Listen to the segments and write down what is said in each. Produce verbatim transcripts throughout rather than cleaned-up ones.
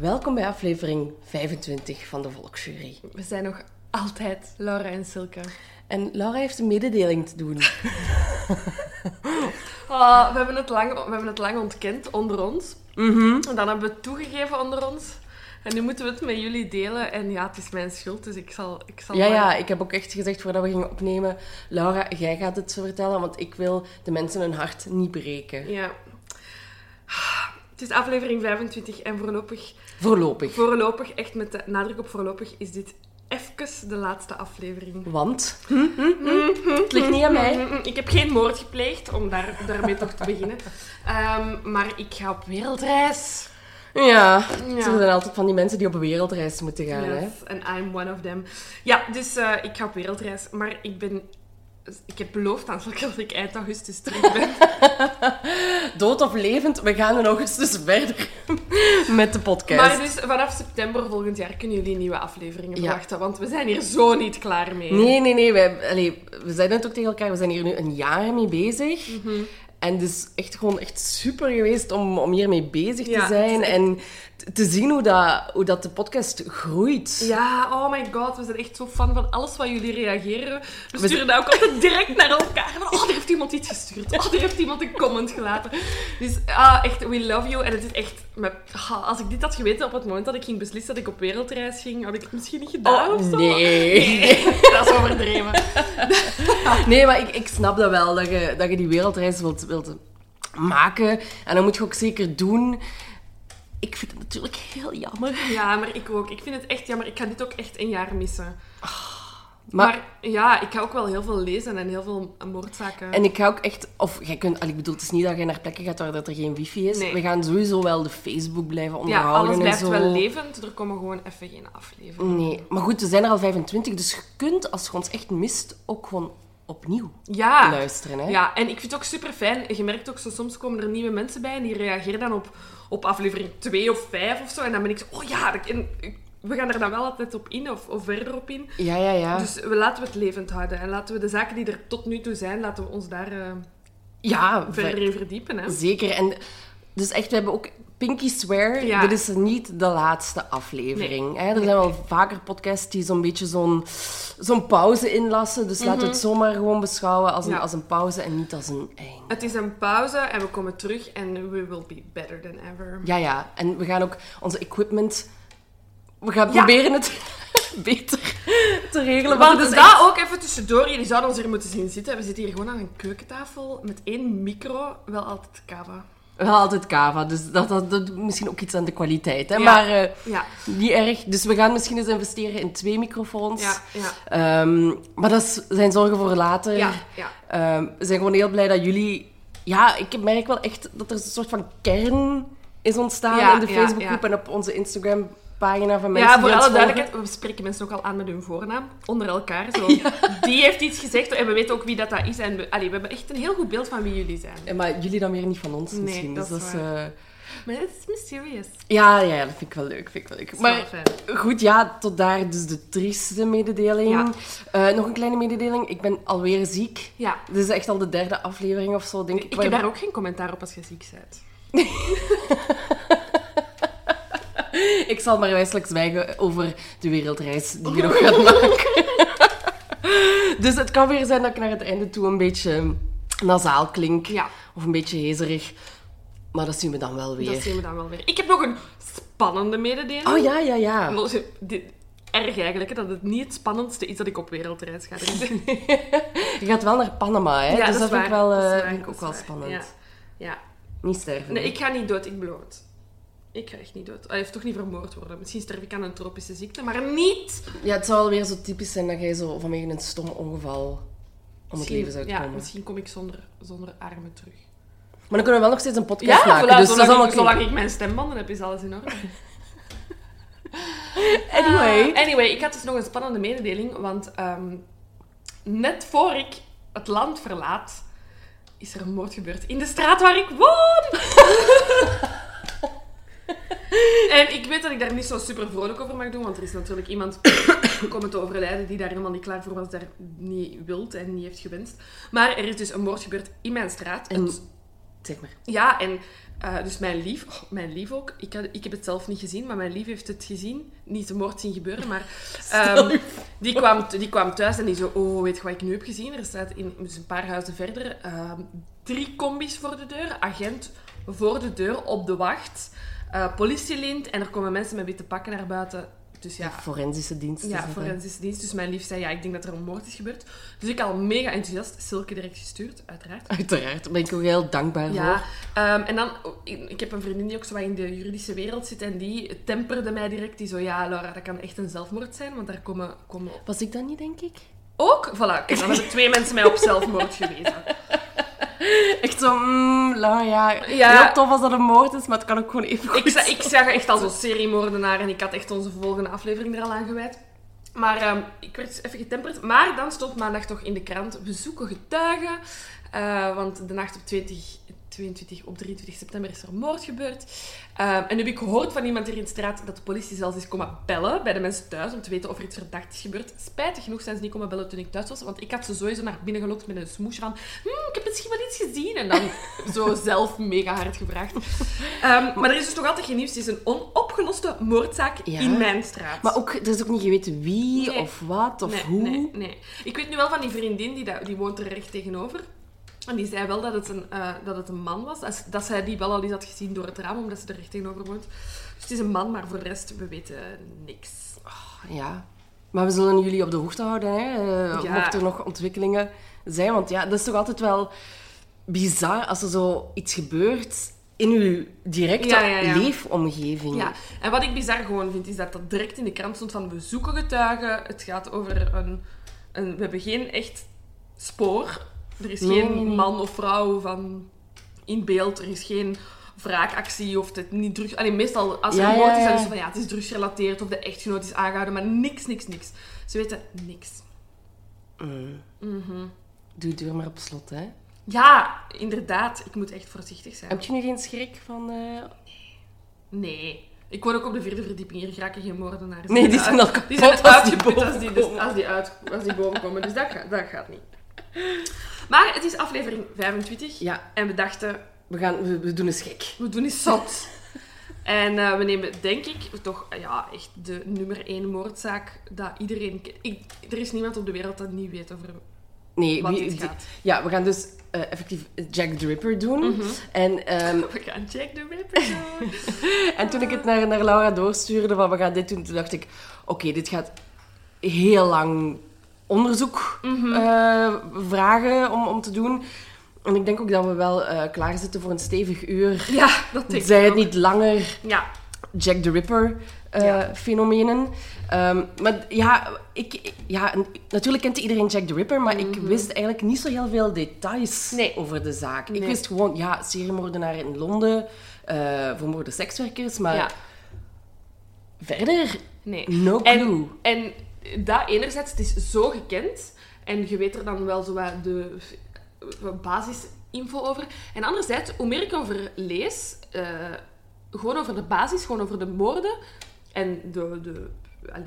Welkom bij aflevering vijfentwintig van de Volksjury. We zijn nog altijd Laura en Silke. En Laura heeft een mededeling te doen. oh, we, hebben het lang, we hebben het lang ontkend onder ons. Mm-hmm. En dan hebben we het toegegeven onder ons. En nu moeten we het met jullie delen. En ja, het is mijn schuld, dus ik zal... Ik zal ja, maar... ja, ik heb ook echt gezegd voordat we gingen opnemen... Laura, jij gaat het zo vertellen, want ik wil de mensen hun hart niet breken. Ja. Het is aflevering vijfentwintig en voorlopig... Voorlopig. Voorlopig, echt met de nadruk op voorlopig, is dit even de laatste aflevering. Want? Hm, hm, hm, hm, het ligt niet aan mij. Hm, hm, hm. Ik heb geen moord gepleegd, om daar, daarmee toch te beginnen. Um, maar ik ga op wereldreis. Ja, ja. Er zijn altijd van die mensen die op een wereldreis moeten gaan. Yes, hè? And I'm one of them. Ja, dus uh, ik ga op wereldreis, maar ik ben... Ik heb beloofd aan Silke dat ik eind augustus terug ben. Dood of levend, we gaan in augustus verder met de podcast. Maar dus vanaf september volgend jaar kunnen jullie nieuwe afleveringen verwachten. Ja. Want we zijn hier zo niet klaar mee. Nee, nee, nee. Wij, allee, we zeiden het ook tegen elkaar. We zijn hier nu een jaar mee bezig. Mm-hmm. En het is echt gewoon echt super geweest om, om hiermee bezig ja, te zijn. Echt... En te zien hoe dat, hoe dat de podcast groeit. Ja, oh my god. We zijn echt zo fan van alles wat jullie reageren. We, we sturen dat ook altijd direct naar elkaar. Van, oh, er heeft iemand iets gestuurd. Oh, er heeft iemand een comment gelaten. Dus ah, echt, we love you. En het is echt... Als ik dit had geweten op het moment dat ik ging beslissen dat ik op wereldreis ging, had ik het misschien niet gedaan oh, of zo. Nee. nee. Dat is overdreven. Nee, maar ik, ik snap dat wel. Dat je, dat je die wereldreis wilt, wilt maken. En dat moet je ook zeker doen. Ik vind het natuurlijk heel jammer. Ja, maar ik ook. Ik vind het echt jammer. Ik ga dit ook echt een jaar missen. Oh, maar... maar ja, ik ga ook wel heel veel lezen en heel veel moordzaken. En ik ga ook echt... Of, jij kunt... Ik bedoel, het is niet dat jij naar plekken gaat waar dat er geen wifi is. Nee. We gaan sowieso wel de Facebook blijven onderhouden. Ja, alles blijft en zo. Wel levend. Er komen gewoon even geen afleveringen. Nee, maar goed, we zijn er al vijfentwintig. Dus je kunt, als je ons echt mist, ook gewoon... opnieuw ja. luisteren. Hè? Ja, en ik vind het ook super fijn. Je merkt ook, zo, soms komen er nieuwe mensen bij en die reageren dan op, op aflevering twee of vijf of zo. En dan ben ik zo, oh ja, dat, en, we gaan er dan wel altijd op in of, of verder op in. Ja, ja, ja. Dus we, laten we het levend houden. En laten we de zaken die er tot nu toe zijn, laten we ons daar uh, ja, verder in verdiepen. Hè? Zeker. En dus echt, we hebben ook pinky swear, ja. Dit is niet de laatste aflevering. Nee. Hè? Er zijn wel vaker podcasts die zo'n beetje zo'n, zo'n pauze inlassen. Dus mm-hmm. laten we het zomaar gewoon beschouwen als een, ja. als een pauze en niet als een eind. Het is een pauze en we komen terug en we will be better than ever. Ja, ja. En we gaan ook onze equipment... We gaan ja. proberen het... beter te regelen. Maar dus dat echt... ook even tussendoor. Jullie zouden ons hier moeten zien zitten. We zitten hier gewoon aan een keukentafel met één micro. Wel altijd kava. Wel altijd kava, dus dat, dat, dat misschien ook iets aan de kwaliteit. Hè? Ja. Maar uh, ja. niet erg. Dus we gaan misschien eens investeren in twee microfoons. Ja, ja. Um, maar dat is, zijn zorgen voor later. Ja, ja. Um, we zijn gewoon heel blij dat jullie... Ja, ik merk wel echt dat er een soort van kern is ontstaan ja, in de Facebookgroep ja, ja. en op onze Instagram... pagina van mensen. Ja, voor alle duidelijkheid, we spreken mensen ook al aan met hun voornaam, onder elkaar. Zo. Ja. Die heeft iets gezegd en we weten ook wie dat, dat is. En we, allee, we hebben echt een heel goed beeld van wie jullie zijn. En maar jullie dan weer niet van ons misschien. Nee, dat dus is dat is, uh... Maar het is mysterious. Ja, ja, dat vind ik wel leuk. Vind ik wel leuk. Maar wel goed, ja, tot daar dus de trieste mededeling. Ja. Uh, nog een kleine mededeling. Ik ben alweer ziek. Ja. Dit is echt al de derde aflevering of zo, denk ik. Ik heb waar... daar ook geen commentaar op als je ziek bent. Ik zal maar wijselijk zwijgen over de wereldreis die je nog gaat maken. Dus het kan weer zijn dat ik naar het einde toe een beetje nasaal klink. Ja. Of een beetje hezerig. Maar dat zien we dan wel weer. Dat zien we dan wel weer. Ik heb nog een spannende mededeling. Oh ja, ja, ja. Erg eigenlijk, hè, dat het niet het spannendste is dat ik op wereldreis ga. Je gaat wel naar Panama, hè? Ja, dus dat, dat vind ik wel, dat waar, vind ik ook wel spannend. Ja. Ja. Niet sterven. Nee, ik ga niet dood, ik beloof het. Ik ga echt niet dood. Hij heeft toch niet vermoord worden. Misschien sterf ik aan een tropische ziekte, maar niet... Ja, het zou wel weer zo typisch zijn dat jij zo vanwege een stom ongeval om het misschien, leven zou komen. Ja, misschien kom ik zonder, zonder armen terug. Maar dan kunnen we wel nog steeds een podcast ja, maken. Ja, voilà, dus zolang, zolang, zolang ik mijn stembanden heb, is alles in orde. Anyway. Uh, anyway, ik had dus nog een spannende mededeling, want um, net voor ik het land verlaat, is er een moord gebeurd in de straat waar ik woon. En ik weet dat ik daar niet zo super vrolijk over mag doen, want er is natuurlijk iemand komen te overlijden die daar helemaal niet klaar voor was, daar niet wilt en niet heeft gewenst. Maar er is dus een moord gebeurd in mijn straat. En, het... Zeg maar. Ja, en uh, dus mijn lief, oh, mijn lief ook, ik, had, ik heb het zelf niet gezien, maar mijn lief heeft het gezien, niet de moord zien gebeuren, maar um, die, kwam, die kwam thuis en die zo, oh, weet je wat ik nu heb gezien? Er staat in, dus een paar huizen verder uh, drie combis voor de deur, agent voor de deur op de wacht. Uh, politielint en er komen mensen met witte pakken naar buiten. Dus ja, forensische dienst. Ja, forensische dienst. Dus mijn lief zei, ja, ik denk dat er een moord is gebeurd. Dus ik al mega enthousiast. Silke direct gestuurd, uiteraard. Uiteraard, daar ben ik ook heel dankbaar ja. voor. Um, en dan, ik, ik heb een vriendin die ook zo in de juridische wereld zit en die temperde mij direct. Die zo, ja, Laura, dat kan echt een zelfmoord zijn, want daar komen... komen... Was ik dat niet, denk ik? Ook? Voilà, dan hebben twee mensen mij op zelfmoord gewezen. Echt zo, mm, nou ja, ja, heel tof als dat een moord is, maar het kan ook gewoon even goed. Ik, za- ik zag echt als een seriemoordenaar en ik had echt onze volgende aflevering er al aan gewijd. Maar um, ik werd dus even getemperd. Maar dan stond maandag toch in de krant, we zoeken getuigen. Uh, want de nacht op, twintig, tweeëntwintig, op drieëntwintig september is er moord gebeurd. Uh, en nu heb ik gehoord van iemand hier in de straat dat de politie zelfs is komen bellen bij de mensen thuis om te weten of er iets verdacht is gebeurd. Spijtig genoeg zijn ze niet komen bellen toen ik thuis was, want ik had ze sowieso naar binnen gelokt met een smoesje van hm, ik heb misschien wel iets gezien. En dan zo zelf mega hard gevraagd. Um, maar er is dus nog altijd geen nieuws. Het is een onopgeloste moordzaak ja. in mijn straat. Maar ook, er is ook niet geweten wie nee. of wat of nee, hoe. Nee, nee. Ik weet nu wel van die vriendin, die, die woont er recht tegenover. En die zei wel dat het een, uh, dat het een man was. Dat, dat zij die wel al eens had gezien door het raam, omdat ze er recht tegenover woont. Dus het is een man, maar voor de rest, we weten niks. Oh, ja. Maar we zullen jullie op de hoogte houden, hè. Uh, ja. Mocht er nog ontwikkelingen zijn. Want ja, dat is toch altijd wel bizar als er zo iets gebeurt in uw directe ja, ja, ja. leefomgeving. Ja. En wat ik bizar gewoon vind, is dat dat direct in de krant stond van we zoeken getuigen. Het gaat over een... een we hebben geen echt spoor... Er is nee, geen nee, nee. man of vrouw van in beeld. Er is geen wraakactie of het niet drugs... Allee, meestal als er ja, een moord is, dan is het van ja, het is drugsgerelateerd of de echtgenoot is aangehouden. Maar niks, niks, niks. Ze weten niks. Mm. Mm-hmm. Doe de deur maar op slot, hè? Ja, inderdaad. Ik moet echt voorzichtig zijn. Heb je nu geen schrik van... Uh... Nee. Nee. Ik woon ook op de vierde verdieping. Hier raken geen moordenaars. Nee, die zijn al kapot als, als die boven komen. Dus dat, ga, dat gaat niet. Maar het is aflevering vijfentwintig. Ja. En we dachten... We, gaan, we, we doen eens gek. We doen eens zot. En uh, we nemen, denk ik, toch ja, echt de nummer één moordzaak dat iedereen... Ik, er is niemand op de wereld dat niet weet over nee, wat wie, dit gaat. Die, ja, we gaan dus uh, effectief Jack the Ripper doen. Mm-hmm. En, um, we gaan Jack the Ripper doen. En toen ik het naar, naar Laura doorstuurde van we gaan dit doen, toen dacht ik... Oké, okay, dit gaat heel lang... onderzoek mm-hmm. uh, vragen om, om te doen. En ik denk ook dat we wel uh, klaar zitten voor een stevig uur. Ja, dat denk ik. Zij het niet langer ja. Jack the Ripper uh, ja. fenomenen. Um, maar ja, ik, ja, natuurlijk kent iedereen Jack the Ripper, maar mm-hmm. ik wist eigenlijk niet zo heel veel details nee. over de zaak. Nee. Ik wist gewoon, ja, seriemoordenaar in Londen, uh, vermoorde sekswerkers, maar ja. verder, nee. no clue. En... en dat enerzijds, het is zo gekend en je weet er dan wel zo wat de basisinfo over. En anderzijds, hoe meer ik over lees, uh, gewoon over de basis, gewoon over de moorden en de, de,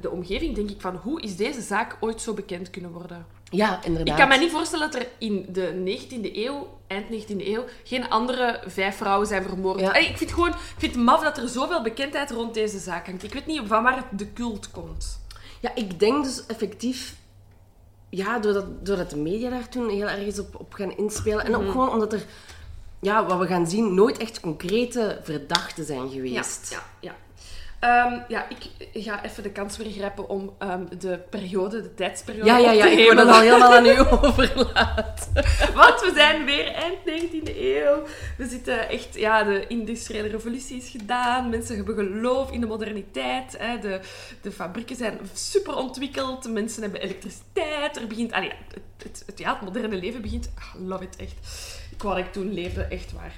de omgeving, denk ik van hoe is deze zaak ooit zo bekend kunnen worden? Ja, inderdaad. Ik kan me niet voorstellen dat er in de negentiende eeuw, eind negentiende eeuw, geen andere vijf vrouwen zijn vermoord. Ja. Ik vind gewoon, ik vind het maf dat er zoveel bekendheid rond deze zaak hangt. Ik weet niet van waar het de cult komt. Ja, ik denk dus effectief... Ja, doordat, doordat de media daar toen heel erg op, op gaan inspelen. En ook mm. gewoon omdat er, ja, wat we gaan zien, nooit echt concrete verdachten zijn geweest. Ja, ja, ja. Um, ja, ik ga even de kans weer grijpen om um, de periode, de tijdsperiode ja, ja, ja, op te hemelen. Ik word het al helemaal aan u overlaten. Want we zijn weer eind negentiende eeuw. We zitten echt... Ja, de industriële revolutie is gedaan. Mensen hebben geloof in de moderniteit. Hè. De, de fabrieken zijn super ontwikkeld. Mensen hebben elektriciteit. Er begint... Allee, het, het, het, ja, het moderne leven begint... I love it, echt. Waar ik toen leefde, echt waar.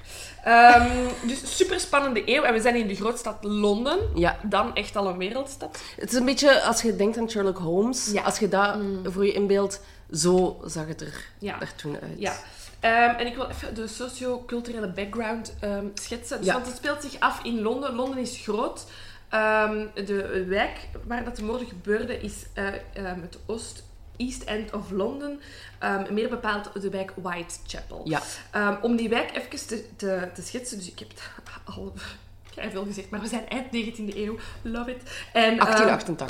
Um, dus super spannende eeuw. En we zijn in de grootstad Londen. Ja. Dan echt al een wereldstad. Het is een beetje, als je denkt aan Sherlock Holmes, ja. als je dat mm. voor je inbeeldt, zo zag het er, ja. er toen uit. Ja. Um, en ik wil even de socio-culturele background um, schetsen. Dus ja. Want het speelt zich af in Londen. Londen is groot. Um, de wijk waar dat de moorden gebeurde is uh, um, het Oost. East End of London, um, meer bepaald de wijk Whitechapel. Ja. Um, om die wijk even te, te, te schetsen, dus ik heb het al vrij veel gezegd, maar we zijn eind negentiende eeuw, love it. En, um,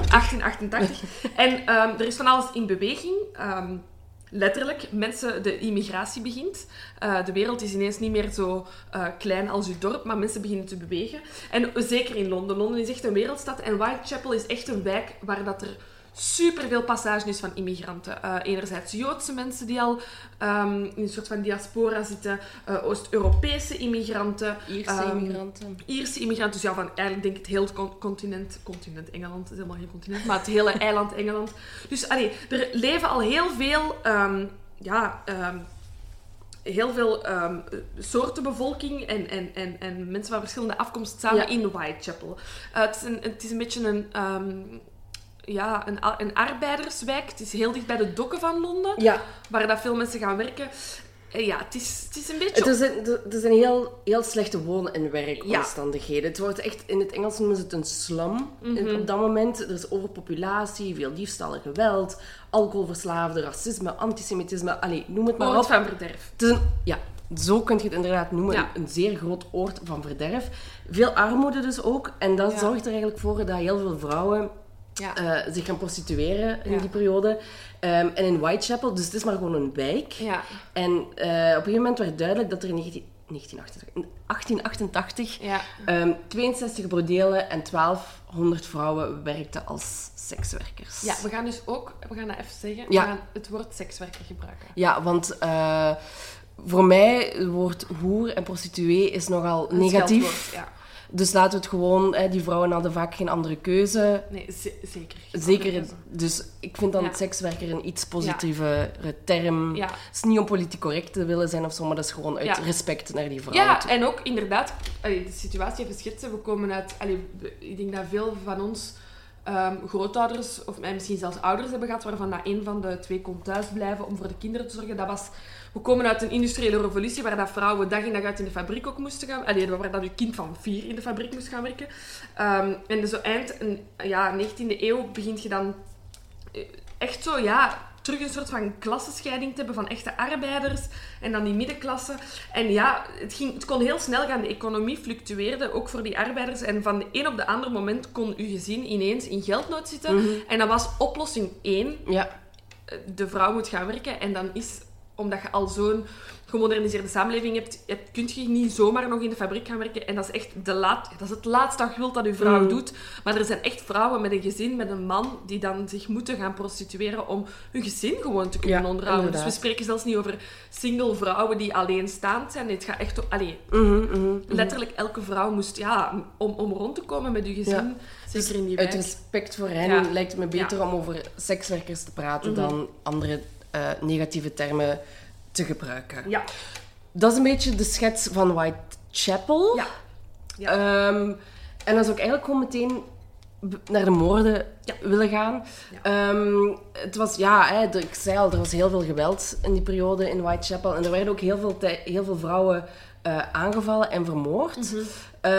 achttien achtentachtig. En um, er is van alles in beweging. Um, Letterlijk, mensen, de immigratie begint. Uh, de wereld is ineens niet meer zo uh, klein als je dorp, maar mensen beginnen te bewegen. En zeker in Londen. Londen is echt een wereldstad en Whitechapel is echt een wijk waar dat er superveel passagen is van immigranten. Uh, enerzijds Joodse mensen die al um, in een soort van diaspora zitten, uh, Oost-Europese immigranten. Ierse um, immigranten. Ierse immigranten, dus ja, van eigenlijk denk ik het hele continent, continent Engeland, het is helemaal geen continent, maar het hele eiland Engeland. Dus allee, er leven al heel veel, um, ja, um, heel veel um, soorten bevolking en, en, en, en mensen van verschillende afkomst samen ja. in Whitechapel. Uh, het, is een, het is een beetje een... Um, Ja, een, een arbeiderswijk. Het is heel dicht bij de dokken van Londen, ja. waar dat veel mensen gaan werken. Ja, het is, het is een beetje... Het zijn, het zijn heel, heel slechte woon- en werkomstandigheden. Ja. Het wordt echt... In het Engels noemen ze het een slum. Mm-hmm. Op dat moment, er is overpopulatie, veel diefstallen, geweld, alcoholverslaafden, racisme, antisemitisme. Allee, noem het maar op. Oord van verderf. Het is een, ja, zo kun je het inderdaad noemen. Ja. Een, een zeer groot oord van verderf. Veel armoede dus ook. En dat ja. zorgt er eigenlijk voor dat heel veel vrouwen... Ja. Uh, zich gaan prostitueren in ja. die periode. Um, en in Whitechapel, dus het is maar gewoon een wijk. Ja. En uh, op een gegeven moment werd duidelijk dat er in negentien achtentachtig ja. um, tweeënzestig bordelen en twaalfhonderd vrouwen werkten als sekswerkers. Ja, we gaan dus ook, we gaan dat even zeggen, ja. we gaan het woord sekswerker gebruiken. Ja, want... Uh, voor mij, het woord hoer en prostituee is nogal een negatief. Dus laten we het gewoon... Hè, die vrouwen hadden vaak geen andere keuze. Nee, z- zeker. Zeker. Keuze. Dus ik vind dan ja. sekswerker een iets positievere ja. term. Ja. Het is niet om politiek correct te willen zijn of zo, maar dat is gewoon uit ja. respect naar die vrouwen. Ja, toe. En ook inderdaad, allee, de situatie even schetsen. We komen uit... Allee, ik denk dat veel van ons um, grootouders, of misschien zelfs ouders hebben gehad, waarvan dat één van de twee kon thuisblijven om voor de kinderen te zorgen. Dat was... We komen uit een industriële revolutie waar dat vrouwen dag in dag uit in de fabriek ook moesten gaan... Allee, waar dat je kind van vier in de fabriek moest gaan werken. Um, en dus eind ja, negentiende eeuw begint je dan echt zo, ja... terug een soort van klassenscheiding te hebben van echte arbeiders en dan die middenklasse. En ja, het, ging, het kon heel snel gaan. De economie fluctueerde, ook voor die arbeiders. En van de een op de andere moment kon uw gezin ineens in geldnood zitten. Mm-hmm. En dat was oplossing één. Ja. De vrouw moet gaan werken en dan is... Omdat je al zo'n gemoderniseerde samenleving hebt, hebt, kun je niet zomaar nog in de fabriek gaan werken. En dat is echt de laat, dat is het laatste dat je wilt dat je vrouw mm. doet. Maar er zijn echt vrouwen met een gezin, met een man, die dan zich moeten gaan prostitueren om hun gezin gewoon te kunnen ja, onderhouden. Inderdaad. Dus we spreken zelfs niet over single vrouwen die alleenstaand zijn. Het gaat echt om... Allee, mm-hmm, mm-hmm. Letterlijk elke vrouw moest... Ja, om, om rond te komen met je gezin. Ja. Zeker in die wijk. Uit respect voor hen ja. lijkt het me beter ja. om over sekswerkers te praten mm-hmm. dan andere... Uh, negatieve termen te gebruiken. Ja. Dat is een beetje de schets van Whitechapel. Ja. ja. Um, en dan zou ik eigenlijk gewoon meteen naar de moorden ja. willen gaan. Ja. Um, het was, ja, hè, ik zei al, er was heel veel geweld in die periode in Whitechapel. En er werden ook heel veel, te- heel veel vrouwen uh, aangevallen en vermoord. Mm-hmm.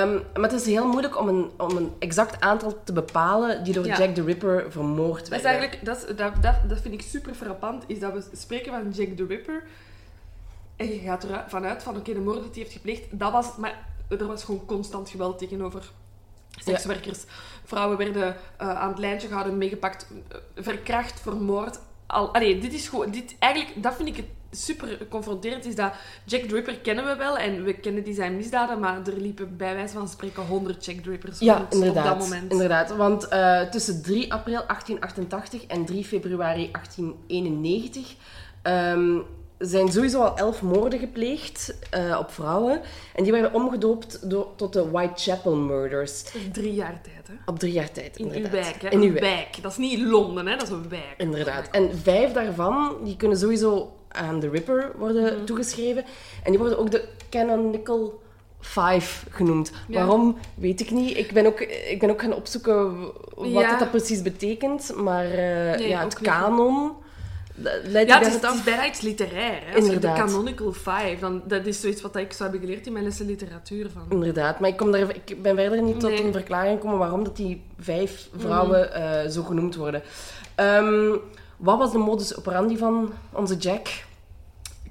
Um, maar het is heel moeilijk om een, om een exact aantal te bepalen die door ja. Jack the Ripper vermoord werden. Dat is eigenlijk, dat, is, dat, dat, dat vind ik super frappant, is dat we spreken van Jack the Ripper en je gaat ervan uit van oké, okay, de moord die hij heeft gepleegd, dat was, maar er was gewoon constant geweld tegenover sekswerkers. Ja. Vrouwen werden uh, aan het lijntje gehouden, meegepakt, uh, verkracht, vermoord. Al, allee, dit is gewoon, dit, eigenlijk, dat vind ik het super confronterend, is dat Jack the Ripper kennen we wel en we kennen die zijn misdaden, maar er liepen bij wijze van spreken honderd Jack the Rippers ja, op dat moment. Inderdaad, want uh, tussen drie april achttien achtentachtig en drie februari achttien eenennegentig um, zijn sowieso al elf moorden gepleegd uh, op vrouwen en die werden omgedoopt door, tot de Whitechapel murders. Op drie jaar tijd, hè? Op drie jaar tijd, inderdaad. In uw wijk, hè? In uw wijk. Dat is niet Londen, hè? Dat is een wijk. Inderdaad. En vijf daarvan, die kunnen sowieso aan de Ripper worden mm. toegeschreven. En die worden ook de Canonical Five genoemd. Ja. Waarom, weet ik niet. Ik ben ook, ik ben ook gaan opzoeken wat ja. het dat precies betekent. Maar uh, nee, ja, het kanon... Leidt ja, het is, het af? Het is bijna iets literair. Hè? Als je de Canonical Five, dan, dat is zoiets wat ik zou hebben geleerd in mijn lessen literatuur. Van. Inderdaad, maar ik, kom daar, ik ben verder niet nee. tot een verklaring komen waarom dat die vijf vrouwen mm. uh, zo genoemd worden. Um, wat was de modus operandi van onze Jack?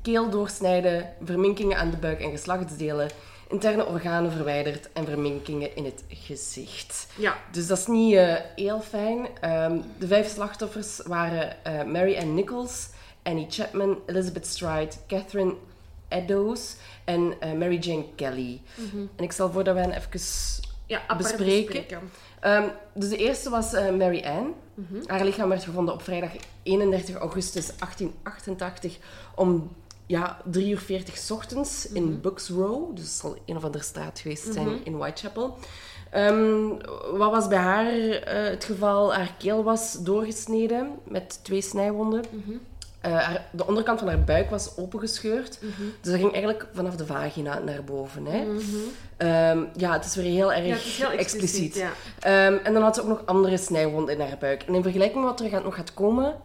Keel doorsnijden, verminkingen aan de buik en geslachtsdelen, interne organen verwijderd en verminkingen in het gezicht. Ja. Dus dat is niet uh, heel fijn. Um, de vijf slachtoffers waren uh, Mary Ann Nichols, Annie Chapman, Elizabeth Stride, Catherine Eddowes en uh, Mary Jane Kelly. Mm-hmm. En ik stel voor dat we hen even ja, bespreken. Um, dus de eerste was uh, Mary Ann. Mm-hmm. Haar lichaam werd gevonden op vrijdag eenendertig augustus achttien achtentachtig om... Ja, drie uur veertig ochtends in mm-hmm. Bucks Row. Dus het zal een of andere straat geweest zijn mm-hmm. in Whitechapel. Um, wat was bij haar uh, het geval? Haar keel was doorgesneden met twee snijwonden. Mm-hmm. Uh, haar, de onderkant van haar buik was opengescheurd. Mm-hmm. Dus dat ging eigenlijk vanaf de vagina naar boven. Hè? Mm-hmm. Um, ja, het is weer heel erg ja, het is heel expliciet. expliciet ja. um, en dan had ze ook nog andere snijwonden in haar buik. En in vergelijking met wat er gaat, nog gaat komen,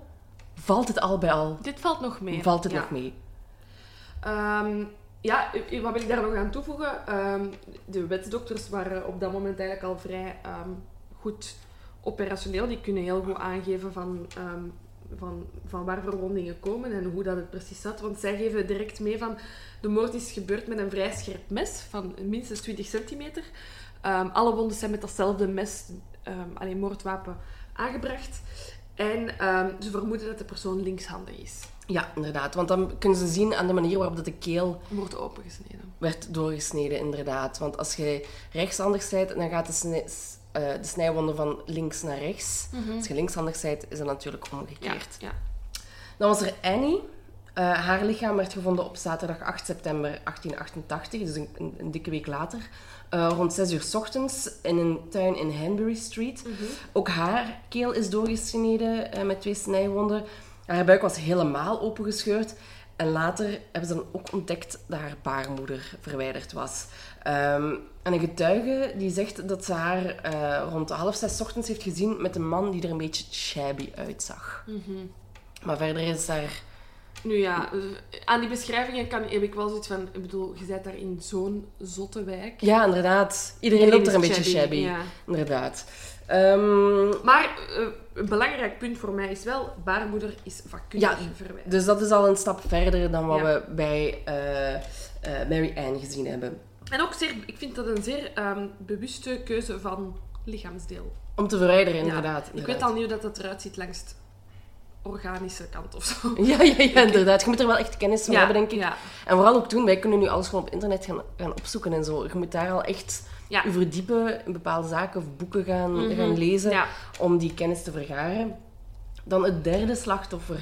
valt het al bij al. Dit valt nog mee. Valt het ja. nog mee. Um, ja, wat wil ik daar nog aan toevoegen? Um, de wetsdokters waren op dat moment eigenlijk al vrij um, goed operationeel. Die kunnen heel goed aangeven van, um, van, van waar verwondingen komen en hoe dat het precies zat. Want zij geven direct mee van... De moord is gebeurd met een vrij scherp mes van minstens twintig centimeter. Um, alle wonden zijn met datzelfde mes, um, alleen moordwapen, aangebracht. En um, ze vermoeden dat de persoon linkshandig is. Ja, inderdaad. Want dan kunnen ze zien aan de manier waarop dat de keel... Wordt opengesneden. Werd doorgesneden, inderdaad. Want als je rechtshandig bent, dan gaat de, sni- s- uh, de snijwonden van links naar rechts. Mm-hmm. Als je linkshandig bent, is dat natuurlijk omgekeerd. Ja, ja. Dan was er Annie. Uh, haar lichaam werd gevonden op zaterdag acht september achttien achtentachtig. Dus een, een, een dikke week later. Uh, rond zes uur 's ochtends in een tuin in Hanbury Street. Mm-hmm. Ook haar keel is doorgesneden uh, met twee snijwonden. Haar buik was helemaal opengescheurd. En later hebben ze dan ook ontdekt dat haar baarmoeder verwijderd was. Um, en een getuige die zegt dat ze haar uh, rond half zes 's ochtends heeft gezien met een man die er een beetje shabby uitzag. Mm-hmm. Maar verder is daar... Nu ja, aan die beschrijvingen kan, heb ik wel zoiets van... Ik bedoel, je bent daar in zo'n zotte wijk. Ja, inderdaad. Iedereen loopt er een beetje shabby. shabby. Ja. Inderdaad. Um, maar uh, een belangrijk punt voor mij is wel... Baarmoeder is vakkundig ja, verwijderd. Dus dat is al een stap verder dan wat ja. we bij uh, uh, Mary Ann gezien hebben. En ook zeer... Ik vind dat een zeer um, bewuste keuze van lichaamsdeel. Om te verwijderen, inderdaad. Ja. inderdaad. Ik weet al niet hoe dat, dat eruit ziet langs... organische kant of zo. Ja, ja, ja, inderdaad. Je moet er wel echt kennis van ja, hebben, denk ik. Ja. En vooral ook toen, wij kunnen nu alles gewoon op internet gaan, gaan opzoeken en zo. Je moet daar al echt ja. je verdiepen in bepaalde zaken of boeken gaan, mm-hmm. gaan lezen ja. om die kennis te vergaren. Dan het derde slachtoffer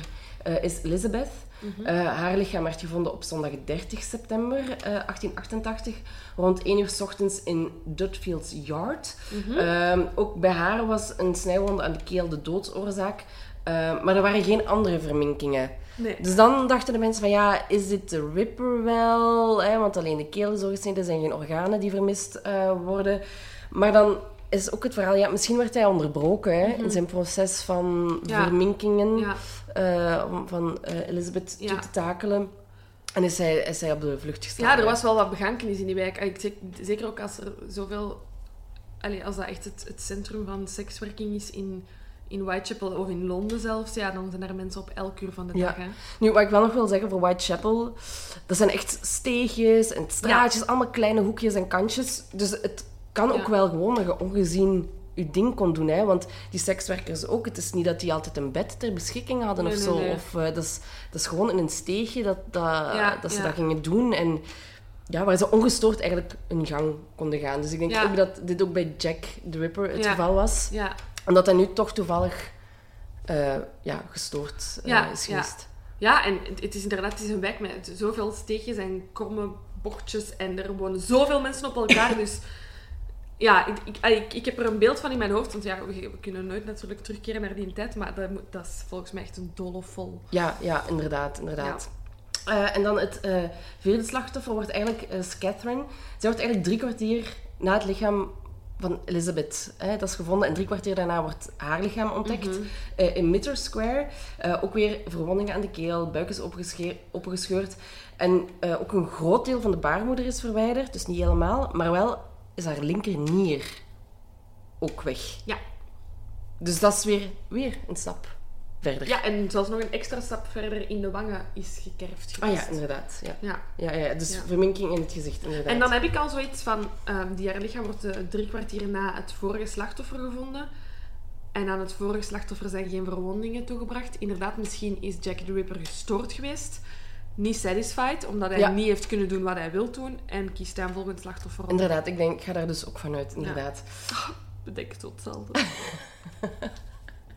uh, is Elizabeth. Mm-hmm. Uh, haar lichaam werd gevonden op zondag dertig september achttien achtentachtig, rond één uur 's ochtends in Dudfield's Yard. Mm-hmm. Uh, ook bij haar was een snijwonde aan de keel de doodsoorzaak. Uh, maar er waren geen andere verminkingen. Nee. Dus dan dachten de mensen van, ja, is dit de Ripper wel? Hè? Want alleen de keel is doorgesneden, er zijn geen organen die vermist uh, worden. Maar dan is ook het verhaal, ja, misschien werd hij onderbroken hè, mm-hmm. in zijn proces van ja. verminkingen, ja. Uh, om van uh, Elizabeth ja. toe te takelen. En is zij, is zij op de vlucht gestaan? Ja, er was wel wat begankenis in die wijk. En ik zeg, zeker ook als er zoveel... Allee, als dat echt het, het centrum van sekswerking is in, in Whitechapel of in Londen zelfs, ja, dan zijn er mensen op elk uur van de dag. Ja. Hè? Nu, wat ik wel nog wil zeggen voor Whitechapel, dat zijn echt steegjes en straatjes, ja. Allemaal kleine hoekjes en kantjes. Dus het kan ja. ook wel gewoon ongezien je ding kon doen. Hè? Want die sekswerkers ook, het is niet dat die altijd een bed ter beschikking hadden nee, of zo. Nee, nee. Of, uh, dat, is, dat is gewoon in een steegje dat, dat, ja, dat ze ja. dat gingen doen. En, ja, waar ze ongestoord eigenlijk een gang konden gaan. Dus ik denk ja. ook dat dit ook bij Jack the Ripper het ja. geval was. Ja. Omdat hij nu toch toevallig uh, ja, gestoord uh, ja. is geweest. Ja, ja en het, het is inderdaad het is een wijk met zoveel steegjes en kromme bochtjes. En er wonen zoveel mensen op elkaar. Dus ja, ik, ik, ik, ik heb er een beeld van in mijn hoofd. Want ja, we, we kunnen nooit natuurlijk terugkeren naar die tijd. Maar dat, dat is volgens mij echt een doolhof vol. Ja, ja, inderdaad, inderdaad. Ja. Uh, en dan het uh, vierde slachtoffer wordt eigenlijk uh, Catherine. Zij wordt eigenlijk drie kwartier na het lichaam van Elizabeth. Hè, dat is gevonden. En drie kwartier daarna wordt haar lichaam ontdekt. Mm-hmm. Uh, in Mitre Square. Uh, ook weer verwondingen aan de keel. Buik is opgesche- opgescheurd. En uh, ook een groot deel van de baarmoeder is verwijderd. Dus niet helemaal. Maar wel is haar linkernier ook weg. Ja. Dus dat is weer, weer een stap. Verder. Ja, en zelfs nog een extra stap verder in de wangen is gekerfd. Ah oh ja, inderdaad. Ja. Ja. Ja, ja, dus ja. verminking in het gezicht, inderdaad. En dan heb ik al zoiets van... Um, die haar lichaam wordt uh, drie kwartier na het vorige slachtoffer gevonden. En aan het vorige slachtoffer zijn geen verwondingen toegebracht. Inderdaad, misschien is Jack the Ripper gestoord geweest. Niet satisfied, omdat hij ja. niet heeft kunnen doen wat hij wil doen. En kiest hij een volgend slachtoffer op. Inderdaad, ik denk, ik ga daar dus ook vanuit, inderdaad. Ja. Oh, bedenk tot hetzelfde.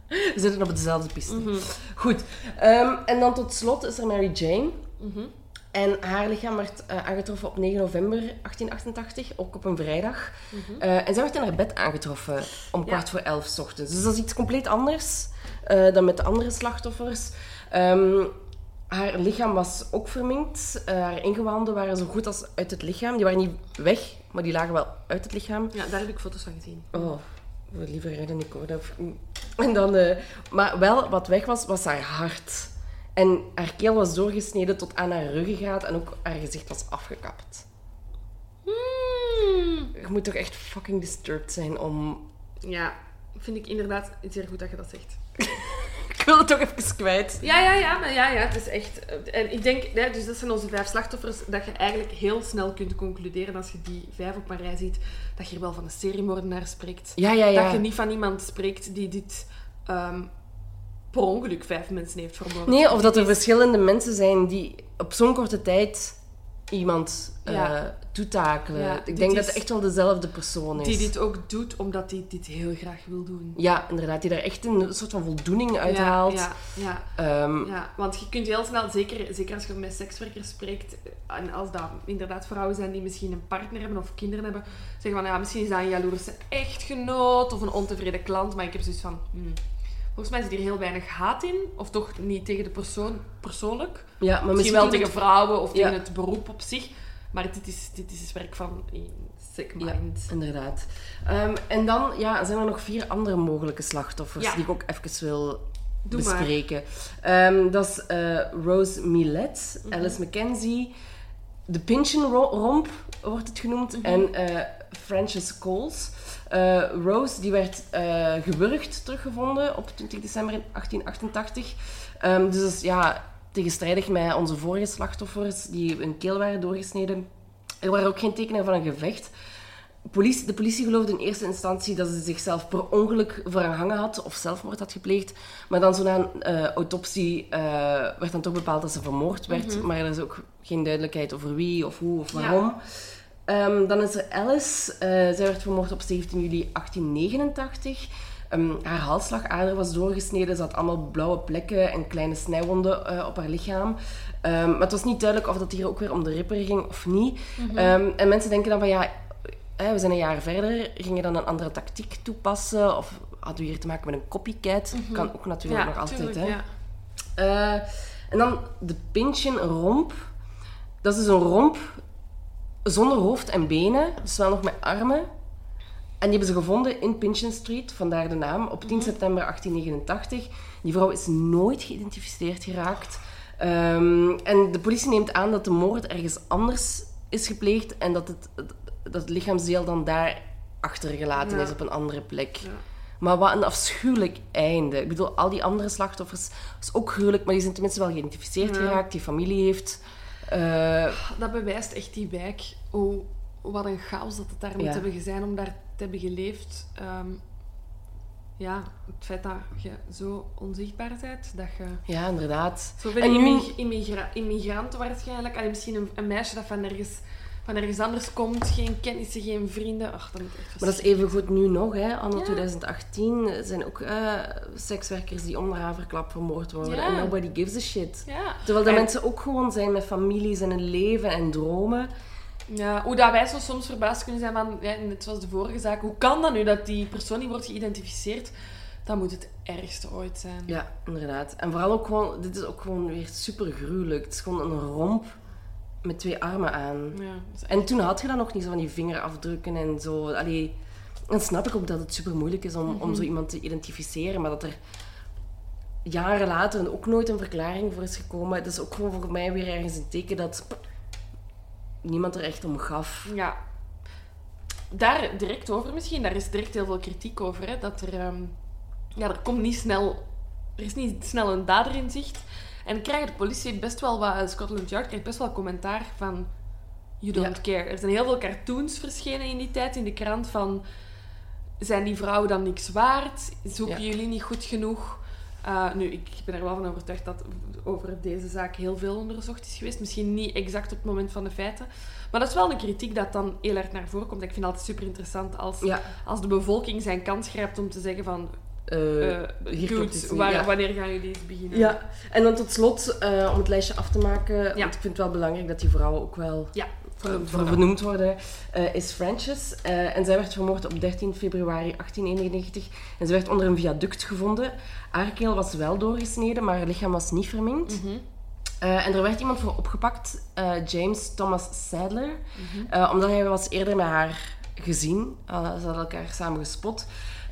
We zitten op dezelfde piste. Mm-hmm. Goed. Um, en dan tot slot is er Mary Jane. Mm-hmm. En haar lichaam werd uh, aangetroffen op negen november achttien achtentachtig, ook op een vrijdag. Mm-hmm. Uh, en zij werd in haar bed aangetroffen om ja. kwart voor elf 's ochtends. Dus dat is iets compleet anders uh, dan met de andere slachtoffers. Um, haar lichaam was ook verminkt. Uh, haar ingewanden waren zo goed als uit het lichaam. Die waren niet weg, maar die lagen wel uit het lichaam. Ja, daar heb ik foto's van gezien. Oh. Liever redden, ik hoor dat. En dan, uh, maar wel, wat weg was, was haar hart. En haar keel was doorgesneden tot aan haar ruggengraat en ook haar gezicht was afgekapt. Mm. Je moet toch echt fucking disturbed zijn om... Ja, vind ik inderdaad zeer goed dat je dat zegt. Ik wil het toch even kwijt. Ja, ja, ja, maar ja, ja, het is echt... En ik denk, nee, dus dat zijn onze vijf slachtoffers, dat je eigenlijk heel snel kunt concluderen als je die vijf op een rij ziet, dat je er wel van een seriemoordenaar spreekt. Ja, ja, ja. Dat je niet van iemand spreekt die dit um, per ongeluk vijf mensen heeft vermoord. Nee, of dat er verschillende mensen zijn die op zo'n korte tijd iemand ja. uh, toetakelen. Ja, ik denk dat het echt wel dezelfde persoon is. Die dit ook doet omdat hij dit heel graag wil doen. Ja, inderdaad. Die daar echt een soort van voldoening uit ja, haalt. Ja, ja. Um, ja, want je kunt heel snel, zeker, zeker als je met sekswerkers spreekt, en als dat inderdaad vrouwen zijn die misschien een partner hebben of kinderen hebben, zeggen van, ja, misschien is dat een jaloerse echtgenoot of een ontevreden klant, maar ik heb zoiets van... Hmm. Volgens mij zit hier heel weinig haat in. Of toch niet tegen de persoon persoonlijk. Ja, maar misschien, misschien wel tegen het... vrouwen of tegen ja. het beroep op zich. Maar dit is, dit is het werk van een sick mind. Ja, inderdaad. Um, en dan ja, zijn er nog vier andere mogelijke slachtoffers ja. die ik ook even wil Doe bespreken. Um, dat is uh, Rose Millet, mm-hmm. Alice McKenzie, de Pinchenromp wordt het genoemd, mm-hmm. en uh, Frances Coles. Uh, Rose, die werd uh, gewurgd teruggevonden op twintig december achttien achtentachtig. Um, dus dat is ja, tegenstrijdig met onze vorige slachtoffers die hun keel waren doorgesneden. Er waren ook geen tekenen van een gevecht. Politie, de politie geloofde in eerste instantie dat ze zichzelf per ongeluk verhangen had of zelfmoord had gepleegd. Maar dan zo na een uh, autopsie uh, werd dan toch bepaald dat ze vermoord werd. Mm-hmm. Maar er is ook geen duidelijkheid over wie of hoe of waarom. Ja. Um, dan is er Alice. Uh, zij werd vermoord op zeventien juli achttien negenentachtig. Um, haar halsslagader was doorgesneden. Ze had allemaal blauwe plekken en kleine snijwonden uh, op haar lichaam. Um, maar het was niet duidelijk of dat hier ook weer om de Ripper ging of niet. Mm-hmm. Um, en mensen denken dan van ja, eh, we zijn een jaar verder. Gingen dan een andere tactiek toepassen? Of hadden we hier te maken met een copycat? Mm-hmm. Kan ook natuurlijk ja, nog altijd. Tuurlijk, hè? Ja. Uh, en dan de Pinchenromp. Dat is dus een romp. Zonder hoofd en benen, dus wel nog met armen. En die hebben ze gevonden in Pinchin Street, vandaar de naam, op tien september achttien negenentachtig. Die vrouw is nooit geïdentificeerd geraakt. Um, en de politie neemt aan dat de moord ergens anders is gepleegd en dat het, dat het lichaamsdeel dan daar achtergelaten ja. is op een andere plek. Ja. Maar wat een afschuwelijk einde. Ik bedoel, al die andere slachtoffers is ook gruwelijk, maar die zijn tenminste wel geïdentificeerd ja. geraakt, die familie heeft. Uh... Dat bewijst echt die wijk. Oh, wat een chaos dat het daar ja. moet hebben gezien om daar te hebben geleefd. Um, ja, het feit dat je zo onzichtbaar bent, dat je... Ja, inderdaad. Zoveel en nu... immigra- immigranten waarschijnlijk. Allee, misschien een, een meisje dat van ergens... Van ergens anders komt, geen kennissen, geen vrienden. Ach, dat moet echt maar dat is evengoed nu nog, hè. Anno ja. twintig achttien zijn ook uh, sekswerkers die onder haar verklap vermoord worden. En ja. nobody gives a shit. Ja. Terwijl de en... mensen ook gewoon zijn met families en een leven en dromen. Ja, hoe dat wij zo soms verbaasd kunnen zijn van... Ja, net zoals de vorige zaak. Hoe kan dat nu dat die persoon die wordt geïdentificeerd... Dat moet het ergste ooit zijn. Ja, inderdaad. En vooral ook gewoon... Dit is ook gewoon weer super gruwelijk. Het is gewoon een romp. Met twee armen aan. Ja, echt... En toen had je dan nog niet zo van die vingerafdrukken en zo. Allee, dan snap ik ook dat het super moeilijk is om, mm-hmm. om zo iemand te identificeren, maar dat er jaren later ook nooit een verklaring voor is gekomen. Dat is ook gewoon voor mij weer ergens een teken dat niemand er echt om gaf. Ja. Daar direct over misschien, daar is direct heel veel kritiek over. Hè? Dat er, um... ja, er komt niet snel... Er is niet snel een dader in zicht. En krijgt de politie best wel wat... Scotland Yard krijgt best wel commentaar van... You don't ja. care. Er zijn heel veel cartoons verschenen in die tijd in de krant van... Zijn die vrouwen dan niks waard? Zoeken ja. jullie niet goed genoeg? Uh, nu, ik ben er wel van overtuigd dat over deze zaak heel veel onderzocht is geweest. Misschien niet exact op het moment van de feiten. Maar dat is wel een kritiek dat dan heel erg naar voren komt. Ik vind het altijd super interessant als, ja. als de bevolking zijn kans grijpt om te zeggen van... Uh, uh, goed, waar, ja. wanneer gaan jullie eens beginnen? Ja, en dan tot slot, uh, om het lijstje af te maken, ja. want ik vind het wel belangrijk dat die vrouwen ook wel ja, voor, uh, voor benoemd worden, uh, is Frances. Uh, en zij werd vermoord op dertien februari achttien eenennegentig. En ze werd onder een viaduct gevonden. Haar keel was wel doorgesneden, maar haar lichaam was niet verminkt. Mm-hmm. Uh, en er werd iemand voor opgepakt, uh, James Thomas Sadler, mm-hmm. uh, omdat hij was eerder met haar gezien. Uh, ze hadden elkaar samen gespot.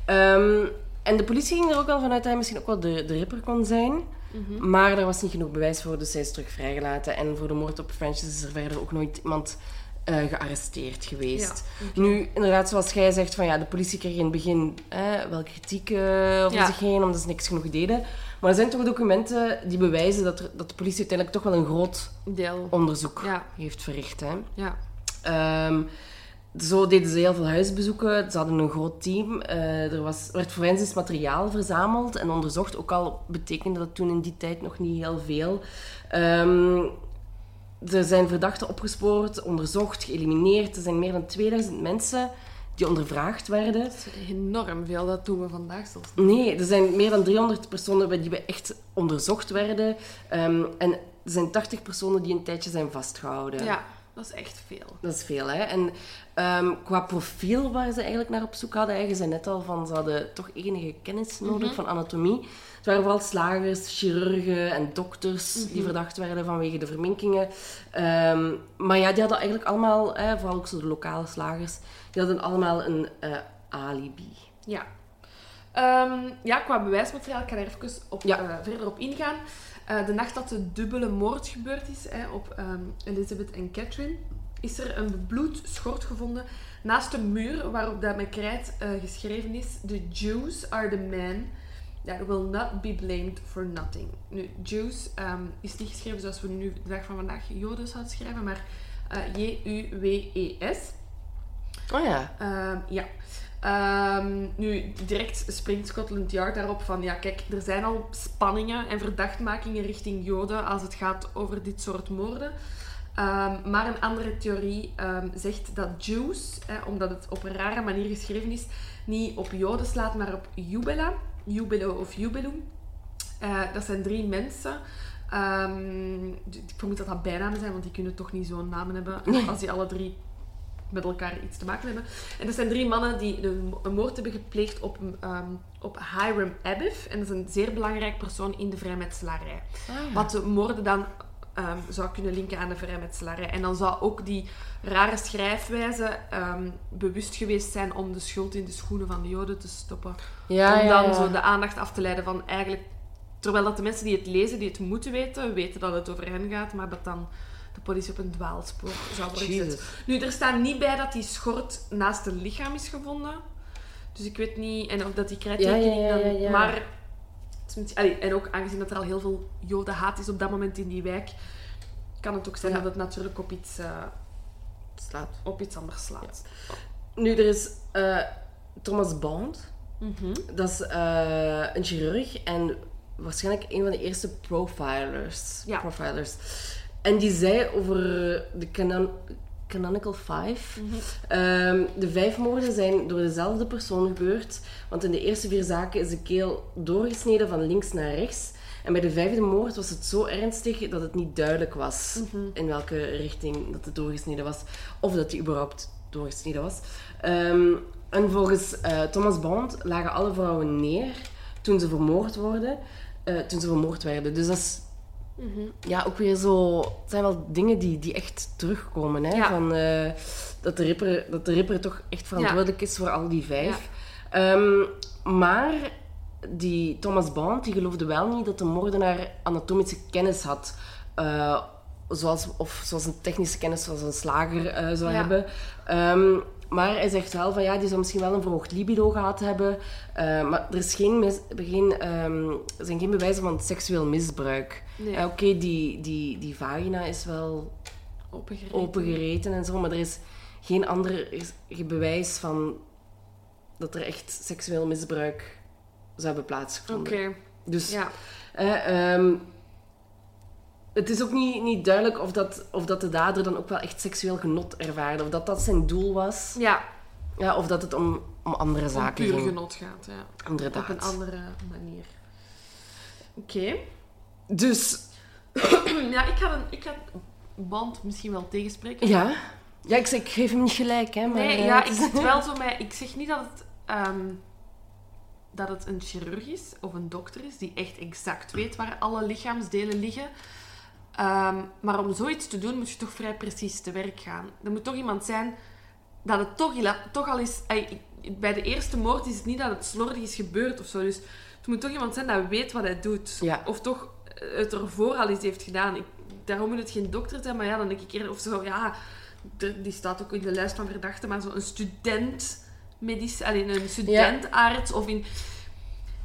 Um, En de politie ging er ook wel vanuit dat hij misschien ook wel de, de Ripper kon zijn. Mm-hmm. Maar er was niet genoeg bewijs voor, dus hij is terug vrijgelaten. En voor de moord op Frances is er verder ook nooit iemand uh, gearresteerd geweest. Ja, okay. Nu, inderdaad, zoals jij zegt, van, ja, de politie kreeg in het begin eh, wel kritiek uh, over ja. zich heen, omdat ze niks genoeg deden. Maar er zijn toch documenten die bewijzen dat, er, dat de politie uiteindelijk toch wel een groot deel onderzoek ja. heeft verricht. Hè. Ja. Um, Zo deden ze heel veel huisbezoeken. Ze hadden een groot team. Uh, er was, werd forensisch materiaal verzameld en onderzocht. Ook al betekende dat toen in die tijd nog niet heel veel. Um, er zijn verdachten opgespoord, onderzocht, geëlimineerd. Er zijn meer dan tweeduizend mensen die ondervraagd werden. Dat is enorm veel. Dat doen we vandaag zelfs niet. Nee, er zijn meer dan driehonderd personen die echt onderzocht werden. Um, en er zijn tachtig personen die een tijdje zijn vastgehouden. Ja. Dat is echt veel. Dat is veel, hè. En um, qua profiel waar ze eigenlijk naar op zoek hadden... Hè, je zei net al van, ze hadden toch enige kennis nodig mm-hmm. van anatomie. Het waren vooral slagers, chirurgen en dokters mm-hmm. die verdacht werden vanwege de verminkingen. Um, maar ja, die hadden eigenlijk allemaal, hè, vooral ook zo de lokale slagers... Die hadden allemaal een uh, alibi. Ja. Um, ja, qua bewijsmateriaal, ik ga er even op, ja. uh, verder op ingaan... Uh, de nacht dat de dubbele moord gebeurd is hè, op um, Elizabeth en Catherine, is er een bebloed schort gevonden naast de muur waarop dat met krijt uh, geschreven is: The Jews are the men that will not be blamed for nothing. Nu, Jews um, is niet geschreven zoals we nu de dag van vandaag Joden zouden schrijven, maar uh, J U W E S. Oh ja. Uh, ja. Um, nu, direct springt Scotland Yard daarop van... Ja, kijk, er zijn al spanningen en verdachtmakingen richting Joden als het gaat over dit soort moorden. Um, maar een andere theorie um, zegt dat Jews, hè, omdat het op een rare manier geschreven is... Niet op Joden slaat, maar op Jubela. Jubelo of Jubelo. Uh, dat zijn drie mensen... Um, ik vermoed dat dat bijnamen zijn, want die kunnen toch niet zo'n namen hebben als die alle drie... met elkaar iets te maken hebben. En dat zijn drie mannen die een moord hebben gepleegd op, um, op Hiram Abiff. En dat is een zeer belangrijk persoon in de vrijmetselarij. Ah, ja. Wat de moorden dan um, zou kunnen linken aan de vrijmetselarij. En dan zou ook die rare schrijfwijze um, bewust geweest zijn om de schuld in de schoenen van de Joden te stoppen. Ja, om dan ja, ja. zo de aandacht af te leiden van eigenlijk... Terwijl dat de mensen die het lezen, die het moeten weten, weten dat het over hen gaat, maar dat dan de politie op een dwaalspoor zou worden gezet. Nu, er staat niet bij dat die schort naast een lichaam is gevonden. Dus ik weet niet... En of dat die krijttekening ja, ja, ja, ja, ja. dan... Maar... Allee, en ook aangezien dat er al heel veel jodenhaat is op dat moment in die wijk, kan het ook zijn ja. dat het natuurlijk op iets... Uh, slaat. Op iets anders slaat. Ja. Nu, er is uh, Thomas Bond. Mm-hmm. Dat is uh, een chirurg en waarschijnlijk een van de eerste profilers. Ja. profilers. En die zei over de canon- Canonical Five. Mm-hmm. Um, de vijf moorden zijn door dezelfde persoon gebeurd. Want in de eerste vier zaken is de keel doorgesneden van links naar rechts. En bij de vijfde moord was het zo ernstig dat het niet duidelijk was mm-hmm. in welke richting dat het doorgesneden was. Of dat hij überhaupt doorgesneden was. Um, en volgens uh, Thomas Bond lagen alle vrouwen neer toen ze vermoord worden, uh, toen ze vermoord werden. Dus dat is... Mm-hmm. Ja, ook weer zo... Het zijn wel dingen die, die echt terugkomen. Hè? Ja. Van, uh, dat, de Ripper, dat de Ripper toch echt verantwoordelijk ja. is voor al die vijf. Ja. Um, maar die Thomas Bond die geloofde wel niet dat de moordenaar anatomische kennis had. Uh, zoals, of zoals een technische kennis zoals een slager uh, zou ja. hebben. Um, maar hij zegt wel van ja, die zou misschien wel een verhoogd libido gehad hebben. Uh, maar er is geen mis, geen, um, zijn geen bewijzen van seksueel misbruik. Nee. Uh, Oké, okay, die, die, die vagina is wel opengereten. opengereten en zo, maar er is geen ander bewijs van dat er echt seksueel misbruik zou hebben plaatsgevonden. Oké. Okay. Dus ja. Uh, um, het is ook niet, niet duidelijk of dat, of dat de dader dan ook wel echt seksueel genot ervaarde. Of dat dat zijn doel was. Ja. ja of dat het om, om andere zaken om puur ging. Genot gaat, ja. Inderdaad. Op een andere manier. Oké. Okay. Dus... ja, ik had, een, ik had Bond misschien wel tegenspreken. Ja. Ja, ik, zeg, ik geef hem niet gelijk, hè. Maar nee, ja, ik zit wel zo mee... Ik zeg niet dat het... Um, dat het een chirurg is, of een dokter is, die echt exact weet waar alle lichaamsdelen liggen. Um, maar om zoiets te doen, moet je toch vrij precies te werk gaan. Er moet toch iemand zijn dat het toch, toch al is... Bij de eerste moord is het niet dat het slordig is gebeurd of zo. Dus het moet toch iemand zijn dat weet wat hij doet. Ja. Of toch het ervoor al eens heeft gedaan. Ik, daarom moet het geen dokter zijn, maar ja, dan denk ik eerder... Of zo, ja, de, die staat ook in de lijst van verdachten, maar zo een student... medisch, alleen een studentarts ja. of in...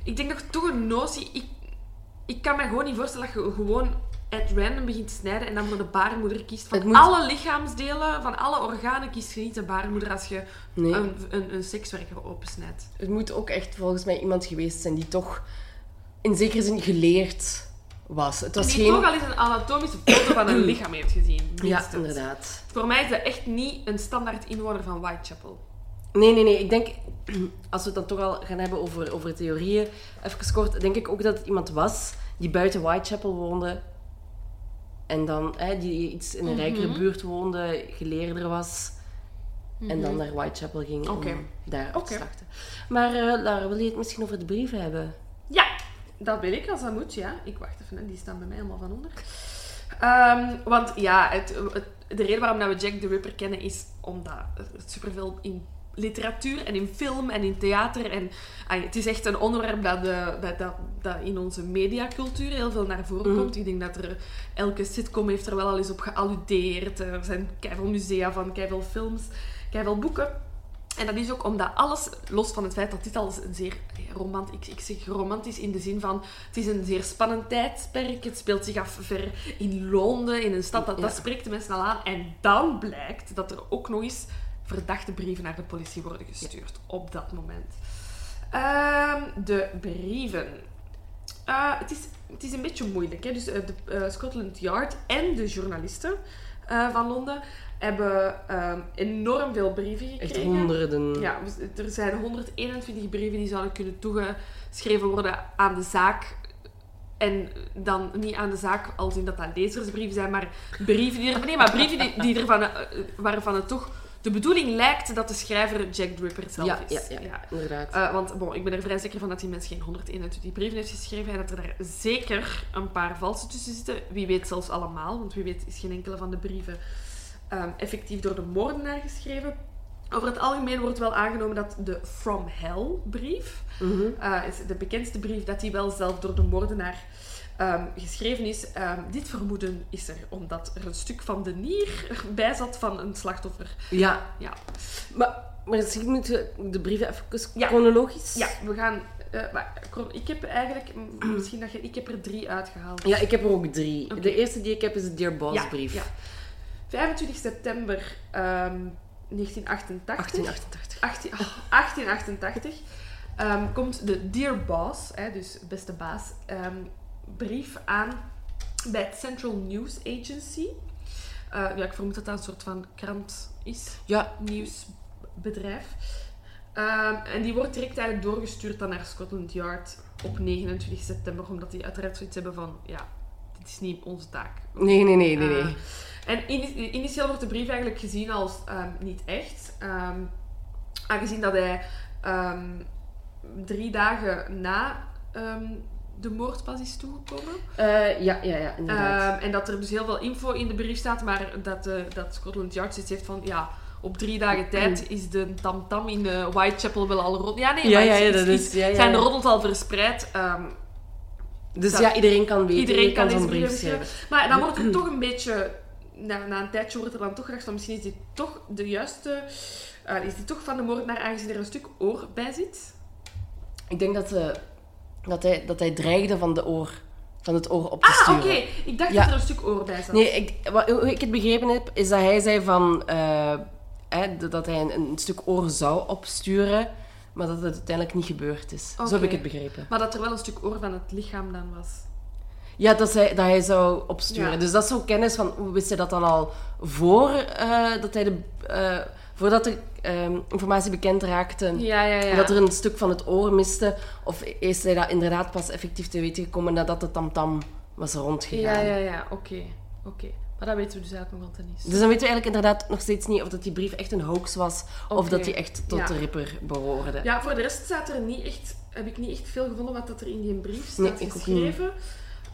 Ik denk dat toch een notie... Ik, ik kan me gewoon niet voorstellen dat je gewoon at random begint te snijden en dan voor de baarmoeder kiest. Van moet... alle lichaamsdelen, van alle organen kiest je niet de baarmoeder als je nee. een, een, een sekswerker opensnijdt. Het moet ook echt volgens mij iemand geweest zijn die toch in zekere zin geleerd was. Het was die geen... toch al eens een anatomische foto van een lichaam heeft gezien. Minstens. Ja, inderdaad. Voor mij is dat echt niet een standaard inwoner van Whitechapel. Nee, nee, nee. Ik denk, als we het dan toch al gaan hebben over, over theorieën, even kort, denk ik ook dat het iemand was die buiten Whitechapel woonde en dan, eh, die iets in een mm-hmm. rijkere buurt woonde, geleerder was mm-hmm. en dan naar Whitechapel ging okay. om daar op okay. te slachten. Maar uh, Laura, wil je het misschien over de brieven hebben? Ja, dat wil ik als dat moet, ja. Ik wacht even, hè. Die staan bij mij allemaal van onder. Um, want ja, het, het, de reden waarom dat we Jack the Ripper kennen is omdat er superveel in literatuur en in film en in theater. En, ah, het is echt een onderwerp dat, de, dat, dat, dat in onze mediacultuur heel veel naar voren komt. Mm. Ik denk dat er elke sitcom heeft er wel al eens op gealludeerd. Er zijn keiveel musea van, keiveel films, keiveel boeken. En dat is ook omdat alles, los van het feit dat dit al een zeer romantisch... Ik, ik zeg romantisch in de zin van... Het is een zeer spannend tijdsperk. Het speelt zich af ver in Londen, in een stad. Dat, ja. dat spreekt de mensen al aan. En dan blijkt dat er ook nog eens... verdachte brieven naar de politie worden gestuurd ja. op dat moment. Uh, de brieven. Uh, het, is, het is een beetje moeilijk. Hè? Dus uh, de, uh, Scotland Yard en de journalisten uh, van Londen hebben uh, enorm veel brieven gekregen. Echt honderden. Ja, er zijn honderdeenentwintig brieven die zouden kunnen toegeschreven worden aan de zaak. En dan niet aan de zaak, als in dat dat lezersbrieven zijn, maar brieven die er, nee, maar brieven die, die ervan, uh, waarvan het toch... De bedoeling lijkt dat de schrijver Jack the Ripper zelf ja, is. Ja, ja, ja. inderdaad. Uh, want bon, ik ben er vrij zeker van dat die mens geen honderdeenentwintig brieven heeft geschreven en dat er daar zeker een paar valse tussen zitten. Wie weet zelfs allemaal, want wie weet is geen enkele van de brieven um, effectief door de moordenaar geschreven. Over het algemeen wordt wel aangenomen dat de From Hell-brief, mm-hmm. uh, is de bekendste brief, dat die wel zelf door de moordenaar um, geschreven is. Um, dit vermoeden is er omdat er een stuk van de nier bij zat van een slachtoffer. Ja. ja. Maar, maar misschien moeten we de brieven even ja. chronologisch... Ja, we gaan... Uh, maar ik heb eigenlijk... Misschien dat je... Ik heb er drie uitgehaald. Ja, ik heb er ook drie. Okay. De eerste die ik heb is de Dear Boss-brief. Ja, ja. vijfentwintig september... Um, negentien achtentachtig um, komt de Dear Boss, hè, dus beste baas, um, brief aan bij het Central News Agency. Uh, ja, ik vermoed dat dat een soort van krant is. Ja. Nieuwsbedrijf. Um, en die wordt direct eigenlijk doorgestuurd dan naar Scotland Yard op negenentwintig september, omdat die uiteraard zoiets hebben van, ja, dit is niet onze taak. Nee, nee, nee, nee, nee. Uh, En initieel wordt de brief eigenlijk gezien als um, niet echt. Um, aangezien dat hij um, drie dagen na um, de moord pas is toegekomen. Uh, ja, ja, ja, inderdaad. Um, en dat er dus heel veel info in de brief staat, maar dat, uh, dat Scotland Yard zoiets heeft van... ja. Op drie dagen tijd is de tamtam in uh, Whitechapel wel al roddel. Ja, nee, ja, maar ja, ja, dat is, is, ja, ja, zijn de roddels al verspreid... Um, dus dat, ja, iedereen kan weten. Iedereen kan, kan zo'n brief schrijven. Maar dan wordt het toch een beetje... Na, na een tijdje wordt er dan toch gedacht van misschien is dit toch de juiste... Uh, is dit toch van de moordenaar aangezien er een stuk oor bij zit? Ik denk dat, uh, dat, hij, dat hij dreigde van, de oor, van het oor op te ah, sturen. Ah, oké. Okay. Ik dacht ja. dat er een stuk oor bij zat. Nee, ik, wat, hoe ik het begrepen heb, is dat hij zei van... Uh, hè, dat hij een, een stuk oor zou opsturen, maar dat het uiteindelijk niet gebeurd is. Okay. Zo heb ik het begrepen. Maar dat er wel een stuk oor van het lichaam dan was... Ja, dat hij, dat hij zou opsturen. Ja. Dus dat is zo'n kennis van... Wist hij dat dan al voor, uh, dat hij de, uh, voordat de uh, informatie bekend raakte? Ja, ja, ja. Dat er een stuk van het oor miste? Of is hij dat inderdaad pas effectief te weten gekomen nadat de tamtam was rondgegaan? Ja, ja, ja. Oké. Okay. Oké. Okay. Maar dat weten we dus eigenlijk nog altijd niet. Dus dan weten we eigenlijk inderdaad nog steeds niet of dat die brief echt een hoax was. Okay. Of dat die echt tot ja. de Ripper behoorde. Ja, voor de rest staat er niet echt, heb ik niet echt veel gevonden wat dat er in die brief staat nee, geschreven.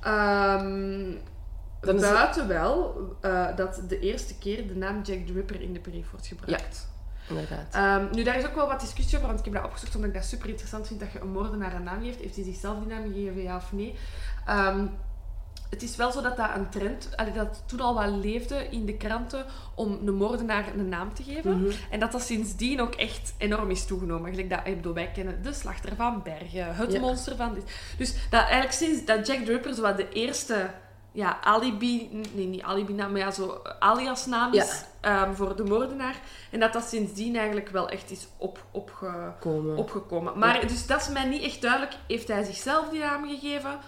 Um, buiten het... wel uh, dat de eerste keer de naam Jack the Ripper in de brief wordt gebruikt. Ja, inderdaad. Um, nu, daar is ook wel wat discussie over, want ik heb dat opgezocht omdat ik dat super interessant vind dat je een moordenaar een naam geeft. Heeft hij zichzelf die naam gegeven, ja of nee? Um, het is wel zo dat dat een trend, dat toen al wel leefde in de kranten om een moordenaar een naam te geven. Mm-hmm. En dat dat sindsdien ook echt enorm is toegenomen. Gelijk dat, ik bedoel, wij kennen de slachter van Bergen, het ja. monster van... Dit. Dus dat eigenlijk sinds dat Jack the Ripper zo wat de eerste ja, alibi... Nee, niet alibi-naam, maar ja, zo alias-naam is ja. um, voor de moordenaar. En dat dat sindsdien eigenlijk wel echt is op, opge, opgekomen. Maar ja. dus dat is mij niet echt duidelijk. Heeft hij zichzelf die naam gegeven...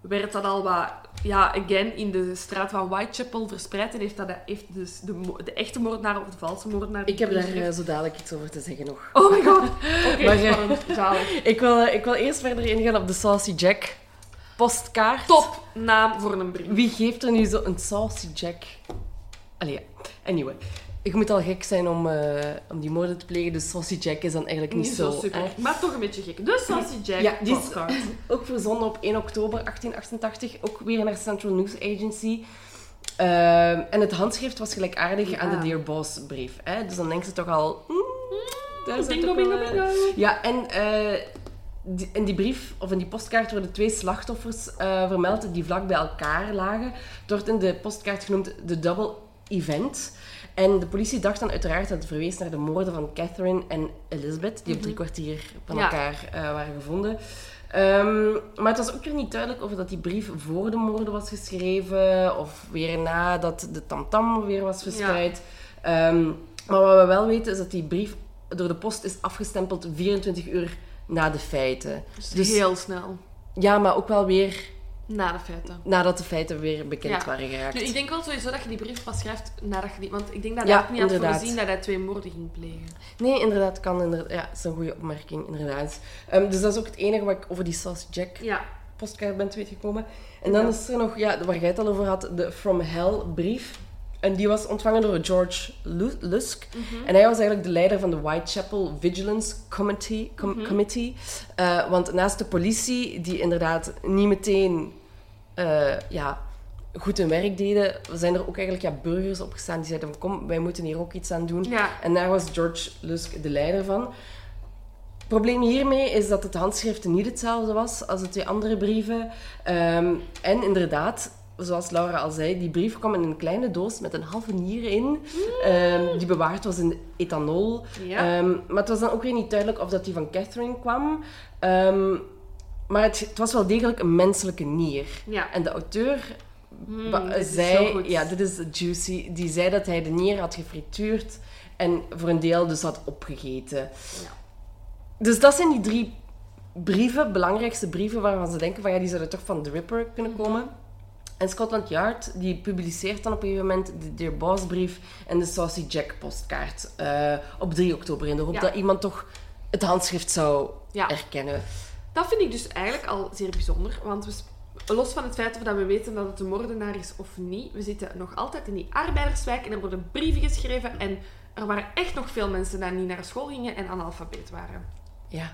werd dat al wat, ja, again, in de straat van Whitechapel verspreid en heeft dat heeft dus de, de echte moordenaar of de valse moordenaar... Ik heb daar uh, zo dadelijk iets over te zeggen nog. Oh my god! Oké, okay, spannend. Uh, ik, wil, uh, ik wil eerst verder ingaan op de Saucy Jack postkaart. Top naam voor een brief. Wie geeft er nu zo een Saucy Jack? Allee, ja. Anyway. Je moet al gek zijn om, uh, om die moorden te plegen, dus Saucy Jack is dan eigenlijk niet, niet zo... super, eh? maar toch een beetje gek. Dus Saucy Jack, ja, die is ook verzonden op één oktober achttien achtentachtig, ook weer naar Central News Agency. Uh, en het handschrift was gelijkaardig ja. aan de Dear Boss-brief. Hè? Dus dan denkt ze toch al... Mm, daar is ding, ding, ding, ding. Ja, en uh, die, in die brief, of in die postkaart, worden twee slachtoffers uh, vermeld die vlak bij elkaar lagen. Het wordt in de postkaart genoemd de Double Event... En de politie dacht dan uiteraard dat het verwees naar de moorden van Catherine en Elizabeth, die op drie kwartier van elkaar ja. uh, waren gevonden. Um, maar het was ook weer niet duidelijk of dat die brief voor de moorden was geschreven, of weer nadat de tamtam weer was verspreid. Ja. Um, maar wat we wel weten is dat die brief door de post is afgestempeld vierentwintig uur na de feiten. Dus, dus heel snel. Ja, maar ook wel weer... Na de feiten. Nadat de feiten weer bekend ja. waren geraakt. Nu, ik denk wel sowieso dat je die brief pas schrijft nadat je die... Want ik denk dat hij ja, ook niet inderdaad. had voorzien dat hij twee moorden ging plegen. Nee, inderdaad. Kan inderdaad ja, dat is een goede opmerking, inderdaad. Um, dus dat is ook het enige wat ik over die Saucy Jack ja. postkaart ben te weten gekomen. En dan ja. is er nog, ja, waar jij het al over had, de From Hell brief. En die was ontvangen door George Lusk. Mm-hmm. En hij was eigenlijk de leider van de Whitechapel Vigilance Committee. Com- mm-hmm. committee. Uh, want naast de politie, die inderdaad niet meteen uh, ja, goed hun werk deden, zijn er ook eigenlijk ja, burgers opgestaan die zeiden van kom, wij moeten hier ook iets aan doen. Ja. En daar was George Lusk de leider van. Het probleem hiermee is dat het handschrift niet hetzelfde was als de twee andere brieven. Um, en inderdaad, zoals Laura al zei, die brief kwam in een kleine doos met een halve nier in. Mm. Um, die bewaard was in ethanol. Ja. Um, maar het was dan ook weer niet duidelijk of dat die van Catherine kwam. Um, maar het, het was wel degelijk een menselijke nier. Ja. En de auteur... Mm, ba- zei, ja, dit is juicy. Die zei dat hij de nier had gefrituurd en voor een deel dus had opgegeten. Ja. Dus dat zijn die drie brieven, belangrijkste brieven, waarvan ze denken van ja, die zouden toch van de Ripper kunnen komen. Mm-hmm. En Scotland Yard, die publiceert dan op een gegeven moment de Dear Boss-brief en de Saucy Jack postkaart uh, op drie oktober in de hoop ja. dat iemand toch het handschrift zou ja. herkennen. Dat vind ik dus eigenlijk al zeer bijzonder, want we sp- Los van het feit of dat we weten dat het een moordenaar is of niet, we zitten nog altijd in die arbeiderswijk en er worden brieven geschreven en er waren echt nog veel mensen die niet naar school gingen en analfabeet waren. Ja.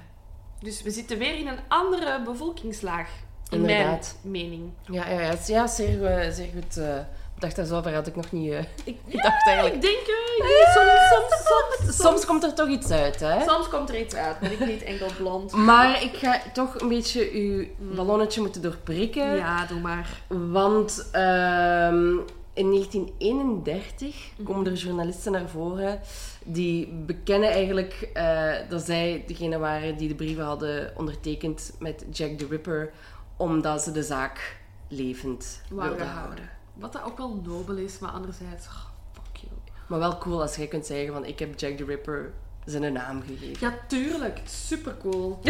Dus we zitten weer in een andere bevolkingslaag, in Inderdaad. mijn mening. Ja, ja, ja, ja zeer, uh, zeer goed. Uh, ik dacht, daar zover had ik nog niet uh, ik ja, dacht eigenlijk. Ik denk, uh, ja, soms, soms, soms, soms, soms komt er toch iets uit, hè? Soms komt er iets uit, maar ik ben niet enkel blond. Maar ik ga toch een beetje uw ballonnetje moeten doorprikken. Ja, doe maar. Want uh, in negentien eenendertig mm-hmm. komen er journalisten naar voren die bekennen eigenlijk uh, dat zij degene waren die de brieven hadden ondertekend met Jack the Ripper, omdat ze de zaak levend Waar wilden houden. Wat dat ook wel nobel is, maar anderzijds... Oh, fuck you. Maar wel cool als jij kunt zeggen van... Ik heb Jack the Ripper zijn naam gegeven. Ja, tuurlijk. Supercool.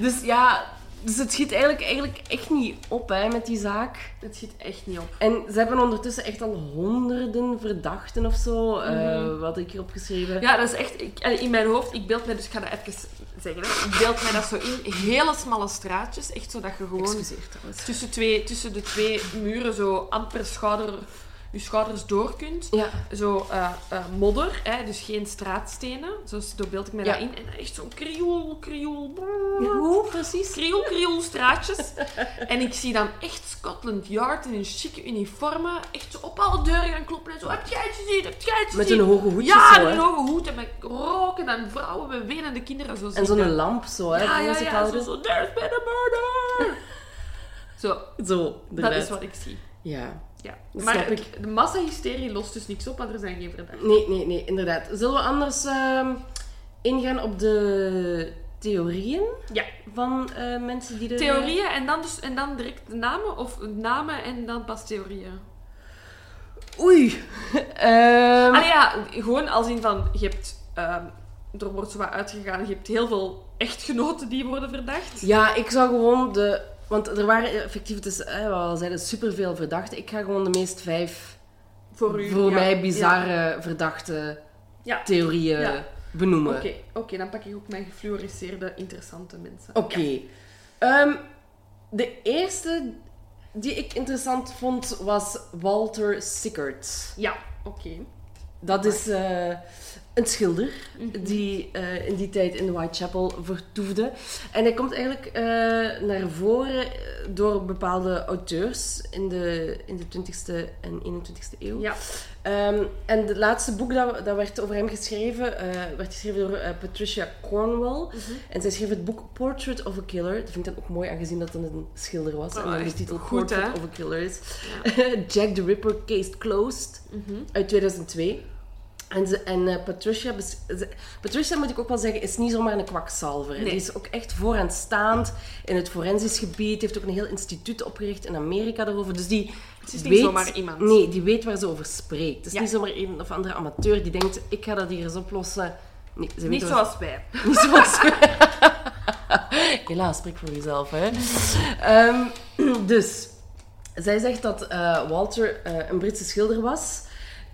dus ja... Dus het schiet eigenlijk, eigenlijk echt niet op, hè, met die zaak. Het schiet echt niet op. En ze hebben ondertussen echt al honderden verdachten of zo. Mm-hmm. Uh, wat ik hier opgeschreven. Ja, dat is echt... Ik, in mijn hoofd, ik beeld mij... Dus ik ga dat even zeggen. Hè. Ik beeld mij dat zo in. Hele smalle straatjes. Echt zo dat je gewoon... Excuseer trouwens. Tussen, twee, tussen de twee muren zo amper schouder... je schouders door kunt. Ja. Zo uh, uh, modder, hè, dus geen straatstenen. Zo beeld ik mij ja. dat in. En echt zo'n krioel, krioel... Brrr, hoe precies? Krioel, krioel straatjes. En ik zie dan echt Scotland Yard in een chique uniformen. Echt zo op alle deuren gaan kloppen. En zo, heb jij het gezien? Heb jij het gezien? Met een hoge hoedje ja, zo, met een hoge hoed. En met roken en vrouwen met wenende kinderen. Zo en zo'n dan. lamp zo, hè. Ja, ja, ja. Zo, zo, there's been a murder! zo. Zo, dat is wat ik zie. Ja. Ja, maar ik. de massahysterie lost dus niks op, want er zijn geen verdachten. Nee, nee, nee, inderdaad. Zullen we anders uh, ingaan op de theorieën ja. van uh, mensen die de... Theorieën en dan, dus, en dan direct namen? Of namen en dan pas theorieën? Oei. um... Ah ja, gewoon als in van, je hebt... Um, er wordt zo wat uitgegaan, je hebt heel veel echtgenoten die worden verdacht. Ja, ik zou gewoon de... Want er waren effectief, dus, eh, we al zeiden, superveel verdachten. Ik ga gewoon de meest vijf voor, u, voor ja, mij bizarre ja. verdachte ja. theorieën ja. benoemen. Oké, okay, okay, dan pak ik ook mijn gefluoriseerde interessante mensen. Oké. Okay. Ja. Um, de eerste die ik interessant vond was Walter Sickert. Ja, oké. Okay. Dat is uh, een schilder mm-hmm. die uh, in die tijd in Whitechapel vertoefde. En hij komt eigenlijk uh, naar voren door bepaalde auteurs in de, in de twintigste en eenentwintigste eeuw. Ja. Um, en het laatste boek dat, dat werd over hem geschreven, uh, werd geschreven door uh, Patricia Cornwell. Mm-hmm. En zij schreef het boek Portrait of a Killer. Dat vind ik dan ook mooi, aangezien dat het een schilder was. Oh, en dan de titel goed, Portrait hè? of a Killer is. Ja. Jack the Ripper, Case Closed, mm-hmm. uit tweeduizend twee. En, ze, en uh, Patricia, bes- ze, Patricia, moet ik ook wel zeggen, is niet zomaar een kwakzalver. Nee. Die is ook echt vooraanstaand in het forensisch gebied. Heeft ook een heel instituut opgericht in Amerika daarover. Dus die het is weet, niet zomaar iemand. Nee, die weet waar ze over spreekt. Het is ja. niet zomaar een of andere amateur die denkt, ik ga dat hier eens oplossen. Nee, ze weet niet, zoals ze... wij. niet zoals wij. Helaas, spreek voor jezelf. Hè. um, dus, zij zegt dat uh, Walter uh, een Britse schilder was...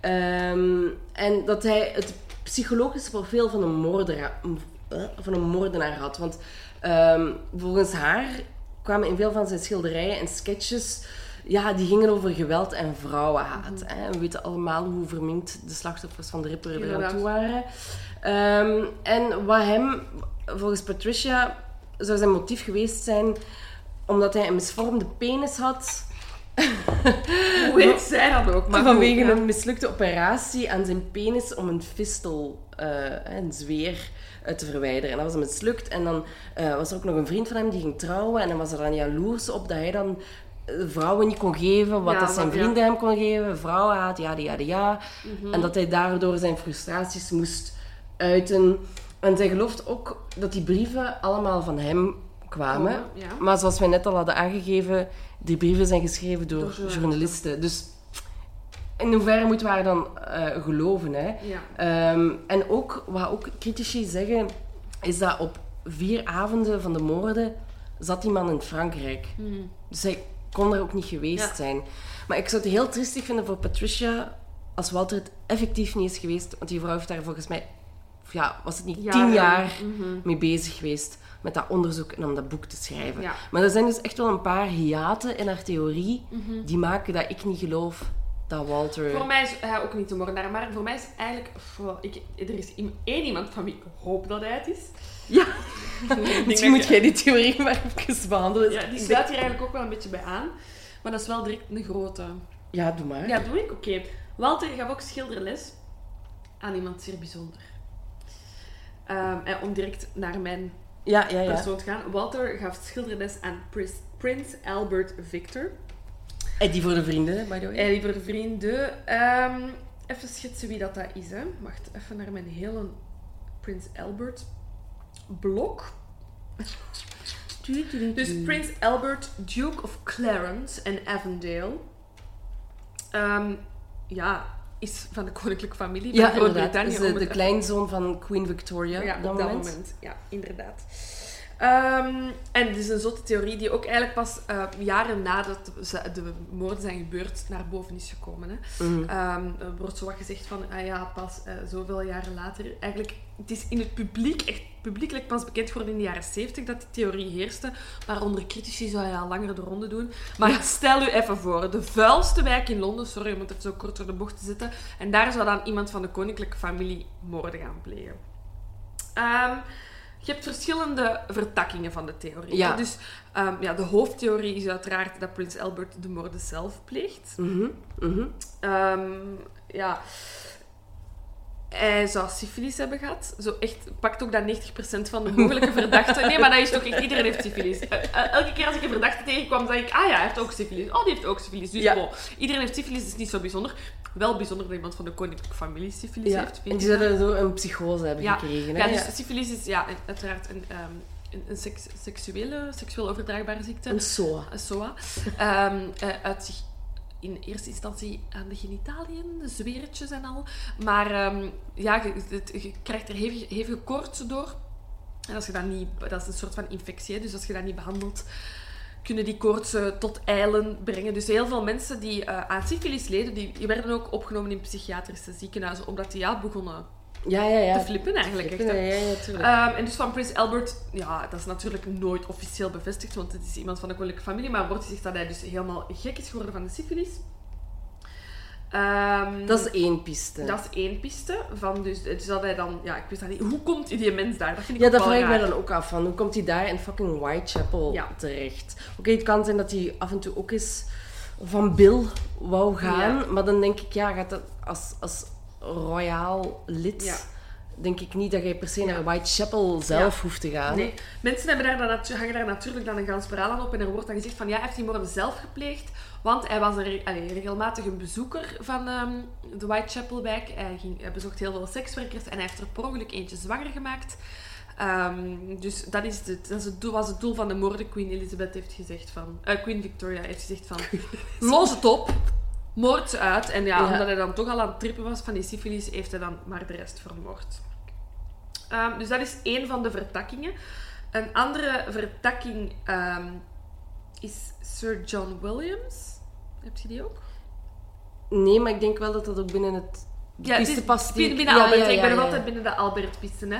Um, en dat hij het psychologische profiel van een, moordera- van een moordenaar had. Want um, volgens haar kwamen in veel van zijn schilderijen en sketches... Ja, die gingen over geweld en vrouwenhaat. Mm-hmm. Hè? We weten allemaal hoe verminkt de slachtoffers van de Ripper er aan toe waren. Um, en wat hem, volgens Patricia, zou zijn motief geweest zijn... Omdat hij een misvormde penis had... Hoe heet zij dat ook? Maar vanwege ook, ja. een mislukte operatie aan zijn penis om een fistel, uh, een zweer, uh, te verwijderen. En dat was hem mislukt. En dan uh, was er ook nog een vriend van hem die ging trouwen. En dan was er dan jaloers op dat hij dan vrouwen niet kon geven, wat ja, dat zijn dat, vrienden ja. hem kon geven. Vrouwenhaat, ja, ja, ja. Mm-hmm. En dat hij daardoor zijn frustraties moest uiten. En zij gelooft ook dat die brieven allemaal van hem kwamen. Oh, ja. Maar zoals wij net al hadden aangegeven, die brieven zijn geschreven door, door journalisten. Dus in hoeverre moeten we haar dan uh, geloven? Hè? Ja. Um, en ook, wat ook critici zeggen, is dat op vier avonden van de moorden zat die man in Frankrijk. Mm. Dus hij kon daar ook niet geweest ja. zijn. Maar ik zou het heel triestig vinden voor Patricia als Walter het effectief niet is geweest. Want die vrouw heeft daar volgens mij... Ja, was het niet jaren. tien jaar mm-hmm. mee bezig geweest met dat onderzoek en om dat boek te schrijven. Ja. Maar er zijn dus echt wel een paar hiaten in haar theorie mm-hmm. die maken dat ik niet geloof dat Walter... Voor mij is hij ook niet de moordenaar, maar voor mij is eigenlijk... Voor, ik, er is één iemand van wie ik hoop dat hij het is. Ja, misschien moet jij die theorie maar even behandelen. Ja, die sluit hier eigenlijk ook wel een beetje bij aan. Maar dat is wel direct een grote... Ja, doe maar. Ja, doe ik? Oké. Okay. Walter gaf ook schilderles aan iemand zeer bijzonder. Um, en om direct naar mijn ja, ja, ja. persoon te gaan. Walter gaf schilderles aan Prins, Prins Albert Victor. En die voor de vrienden, by the way. En die voor de vrienden. Um, even schetsen wie dat, dat is. Hè. Wacht, even naar mijn hele Prins Albert blok. Dus Prins Albert, Duke of Clarence en Avondale. Um, ja... is van de koninklijke familie van ja, Groot-Brittannië. Dus de, de kleinzoon van Queen Victoria ja, op dat, dat moment. moment. Ja, inderdaad. Um, en het is een zotte theorie die ook eigenlijk pas uh, jaren nadat de moorden zijn gebeurd naar boven is gekomen. Hè. Mm. Um, er wordt zo wat gezegd van, ah ja, pas uh, zoveel jaren later. Eigenlijk, het is in het publiek, echt publiekelijk pas bekend geworden in de jaren zeventig dat die theorie heerste. Maar onder critici zou je al langer de ronde doen. Maar ja. stel u even voor, de vuilste wijk in Londen, sorry, om het even zo kort door de bocht te zetten. En daar zou dan iemand van de koninklijke familie moorden gaan plegen. Um, Je hebt verschillende vertakkingen van de theorie. Ja. Dus um, ja, de hoofdtheorie is uiteraard dat Prins Albert de moorden zelf pleegt. Mm-hmm. Mm-hmm. Um, ja. Hij zou syfilis hebben gehad. Zo echt, pakt ook dat negentig procent van de mogelijke verdachten. Nee, maar dat is toch echt... Iedereen heeft syfilis. Elke keer als ik een verdachte tegenkwam, dacht ik... Ah ja, hij heeft ook syfilis. Oh, die heeft ook syfilis. Dus ja. bon, iedereen heeft syfilis, is niet zo bijzonder. Wel bijzonder dat iemand van de koninklijke familie syfilis ja. heeft. En die zouden zo een psychose hebben ja. gekregen. Hè? Ja, dus ja. syfilis is ja, uiteraard een, um, een, een seks, seksuele, seksueel overdraagbare ziekte. Een S O A. Een S O A. um, uh, uit zich... In eerste instantie aan de genitaliën, de zweretjes en al. Maar um, ja, je, je, je krijgt er hevig, hevige koorts door. En als je dat niet... Dat is een soort van infectie, dus als je dat niet behandelt, kunnen die koortsen tot ijlen brengen. Dus heel veel mensen die uh, aan syfilis leden, die, die werden ook opgenomen in psychiatrische ziekenhuizen, omdat die ja, begonnen ja, ja, ja. te flippen eigenlijk. Te flippen, echt, ja, ja, tuurlijk. Um, en dus van Prins Albert, ja, dat is natuurlijk nooit officieel bevestigd, want het is iemand van de koninklijke familie, maar wordt gezegd dat hij dus helemaal gek is geworden van de syfilis. Um, dat is één piste. Dat is één piste. Van dus, dus dat hij dan... Ja, ik weet dat niet. Hoe komt die mens daar? Dat vind ik ja, dat vraag ik mij dan ook af. Van. Hoe komt hij daar in fucking Whitechapel ja. terecht? Oké, okay, het kan zijn dat hij af en toe ook eens van Bill wou gaan. Ja. Maar dan denk ik, ja, gaat dat als... als royaal lid, ja. denk ik niet dat jij per se naar ja. Whitechapel zelf ja. hoeft te gaan. Nee, mensen hebben daar dan, hangen daar natuurlijk dan een gans verhaal aan op en er wordt dan gezegd van ja, hij heeft die moorden zelf gepleegd, want hij was een, allez, regelmatig een bezoeker van um, de Whitechapel-wijk. Hij, ging, hij bezocht heel veel sekswerkers en hij heeft er per ongeluk eentje zwanger gemaakt. Um, dus dat, is het, dat is het doel, was het doel van de moorden. Queen Elizabeth heeft gezegd van... Uh, Queen Victoria heeft gezegd van... Los het op! Moord ze uit. En ja, ja, omdat hij dan toch al aan het trippen was van die syfilis, heeft hij dan maar de rest vermoord. Um, dus dat is één van de vertakkingen. Een andere vertakking um, is Sir John Williams. Heb je die ook? Nee, maar ik denk wel dat dat ook binnen het... Ja, piste het past binnen, binnen ja, Albert. Ja, ja, ja, ik ben nog ja, ja. altijd binnen de Albert-pisten. Hè.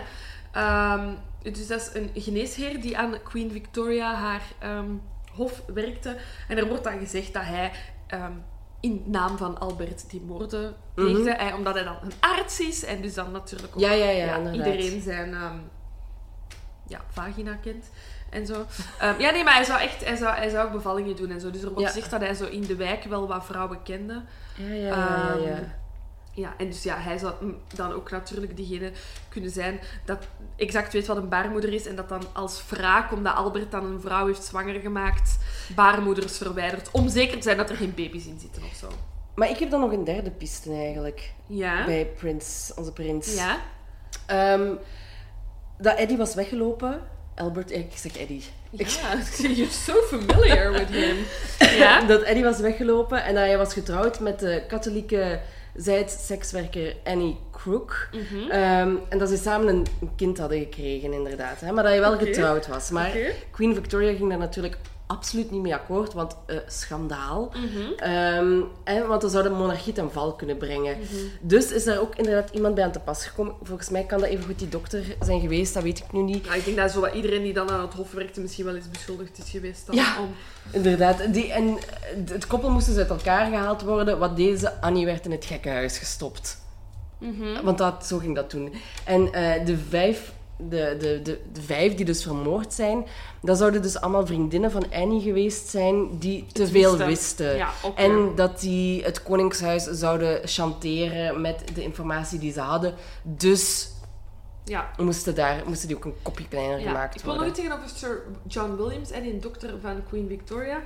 Um, dus dat is een geneesheer die aan Queen Victoria haar um, hof werkte. En er wordt dan gezegd dat hij... Um, in naam van Albert die moorden pleegde. Mm-hmm. Hij, omdat hij dan een arts is en dus dan natuurlijk ook ja, ja, ja, ja, iedereen zijn um, ja, vagina kent. en zo. Um, ja, nee, maar hij zou echt, hij zou, hij zou ook bevallingen doen en zo. Dus er wordt ja. gezegd dat hij zo in de wijk wel wat vrouwen kende. Ja, ja, ja. Um, ja, ja. Ja, en dus ja, hij zou dan ook natuurlijk diegene kunnen zijn dat exact weet wat een baarmoeder is. En dat dan als wraak, omdat Albert dan een vrouw heeft zwanger gemaakt, baarmoeders verwijderd. Om zeker te zijn dat er geen baby's in zitten of zo. Maar ik heb dan nog een derde piste eigenlijk. Ja? Bij Prins, onze prins. Ja? Um, dat Eddie was weggelopen. Albert, ik zeg Eddie. Ja, you're so familiar with him. Ja? Dat Eddie was weggelopen en dat hij was getrouwd met de katholieke... Zijds sekswerker Annie Crook. Mm-hmm. Um, en dat ze samen een kind hadden gekregen, inderdaad. Hè? Maar dat hij wel okay. getrouwd was. Maar okay. Queen Victoria ging daar natuurlijk absoluut niet mee akkoord, want uh, schandaal. Mm-hmm. Um, en, want dat zou de monarchie ten val kunnen brengen. Mm-hmm. Dus is daar ook inderdaad iemand bij aan te pas gekomen. Volgens mij kan dat evengoed die dokter zijn geweest, dat weet ik nu niet. Ja, ik denk dat zo iedereen die dan aan het hof werkte misschien wel eens beschuldigd is geweest. Dan ja, om... inderdaad. Die, en het koppel moest dus uit elkaar gehaald worden, want deze Annie werd in het gekkenhuis gestopt. Mm-hmm. Want dat, zo ging dat toen. En uh, de vijf... De, de, de, de vijf die dus vermoord zijn, dat zouden dus allemaal vriendinnen van Annie geweest zijn die te het veel wisten. wisten. Ja, okay. En dat die het koningshuis zouden chanteren met de informatie die ze hadden. Dus ja. moesten, daar, moesten die ook een kopje kleiner ja. gemaakt worden. Ik wil nog iets zeggen over Sir John Williams, en een dokter van Queen Victoria.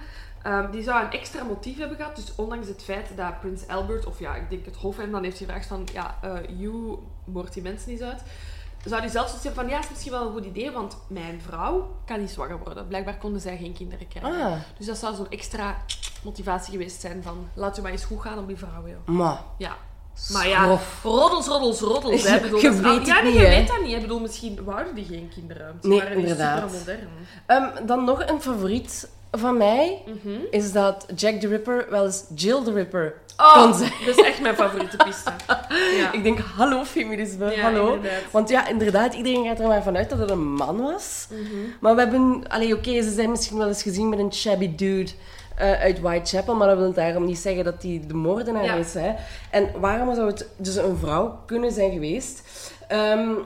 Um, die zou een extra motief hebben gehad. Dus ondanks het feit dat Prins Albert, of ja, ik denk het hof hem dan heeft gevraagd van ja, uh, you moord die mensen niet uit. Zou die zelfs zeggen van, ja, is misschien wel een goed idee, want mijn vrouw kan niet zwanger worden. Blijkbaar konden zij geen kinderen krijgen. Ah. Dus dat zou zo'n extra motivatie geweest zijn van, laten we maar eens goed gaan om die vrouwen. Joh. Maar. Ja. Maar ja, slof. roddels, roddels, roddels. Hè. Bedoel, je weet het ja, nee, niet, je weet dat niet. Ik bedoel, misschien wouden die geen kinderen. Ze nee, waren inderdaad. Super modern. Um, dan nog een favoriet van mij, mm-hmm. is dat Jack the Ripper wel eens Jill the Ripper... Oh, dat is echt mijn favoriete piste. Ja. Ik denk, hallo feminisme, ja, hallo. Inderdaad. Want ja, inderdaad, iedereen gaat er maar vanuit dat het een man was. Mm-hmm. Maar we hebben... Allee, oké, okay, ze zijn misschien wel eens gezien met een shabby dude uh, uit Whitechapel, maar dat wil daarom niet zeggen dat hij de moordenaar ja. is. Hè? En waarom zou het dus een vrouw kunnen zijn geweest? Um,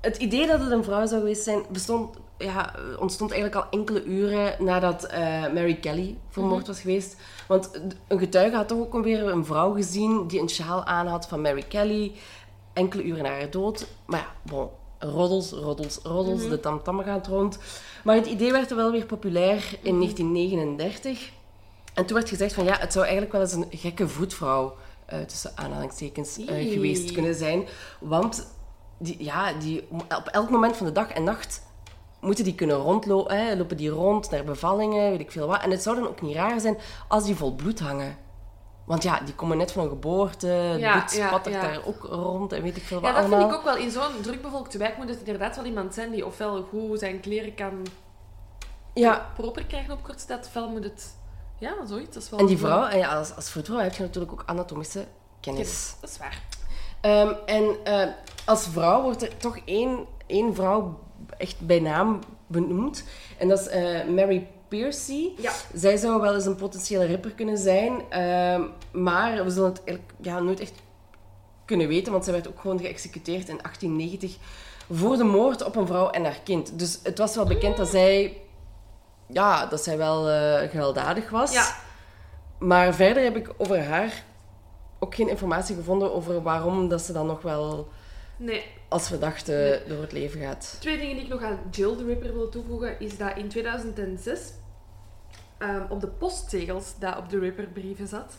het idee dat het een vrouw zou geweest zijn, bestond... Ja, ontstond eigenlijk al enkele uren nadat uh, Mary Kelly vermoord mm-hmm. was geweest. Want een getuige had toch ook weer een vrouw gezien die een sjaal aan had van Mary Kelly. Enkele uren na haar dood. Maar ja, bon, roddels, roddels, roddels. Mm-hmm. De tamtam gaat rond. Maar het idee werd er wel weer populair in mm-hmm. negentien negenendertig. En toen werd gezegd van ja, het zou eigenlijk wel eens een gekke voetvrouw uh, tussen aanhalingstekens uh, geweest kunnen zijn. Want die, ja, die, op elk moment van de dag en nacht... moeten die kunnen rondlopen, hè? Lopen die rond naar bevallingen, weet ik veel wat. En het zou dan ook niet raar zijn als die vol bloed hangen. Want ja, die komen net van een geboorte, het ja, bloed spattert ja, ja. daar ook rond en weet ik veel wat allemaal. Ja, dat allemaal. Vind ik ook wel. In zo'n drukbevolkte wijk moet het inderdaad wel iemand zijn die ofwel goed zijn kleren kan ja. proper krijgen op korte tijd, ofwel moet het... Ja, zoiets. Dat is wel en die vrouw, en ja, als, als voetvrouw heb je natuurlijk ook anatomische kennis. kennis. Dat is waar. Um, en uh, als vrouw wordt er toch één, één vrouw... echt bij naam benoemd. En dat is uh, Mary Piercy. Ja. Zij zou wel eens een potentiële ripper kunnen zijn. Uh, maar we zullen het eigenlijk ja, nooit echt kunnen weten, want zij werd ook gewoon geëxecuteerd in achttien negentig voor de moord op een vrouw en haar kind. Dus het was wel bekend dat zij... Ja, dat zij wel uh, gewelddadig was. Ja. Maar verder heb ik over haar ook geen informatie gevonden over waarom dat ze dan nog wel... Nee. Als verdachte nee. door het leven gaat. Twee dingen die ik nog aan Jill the Ripper wil toevoegen, is dat in tweeduizend zes um, op de postzegels dat op de Ripper-brieven zat,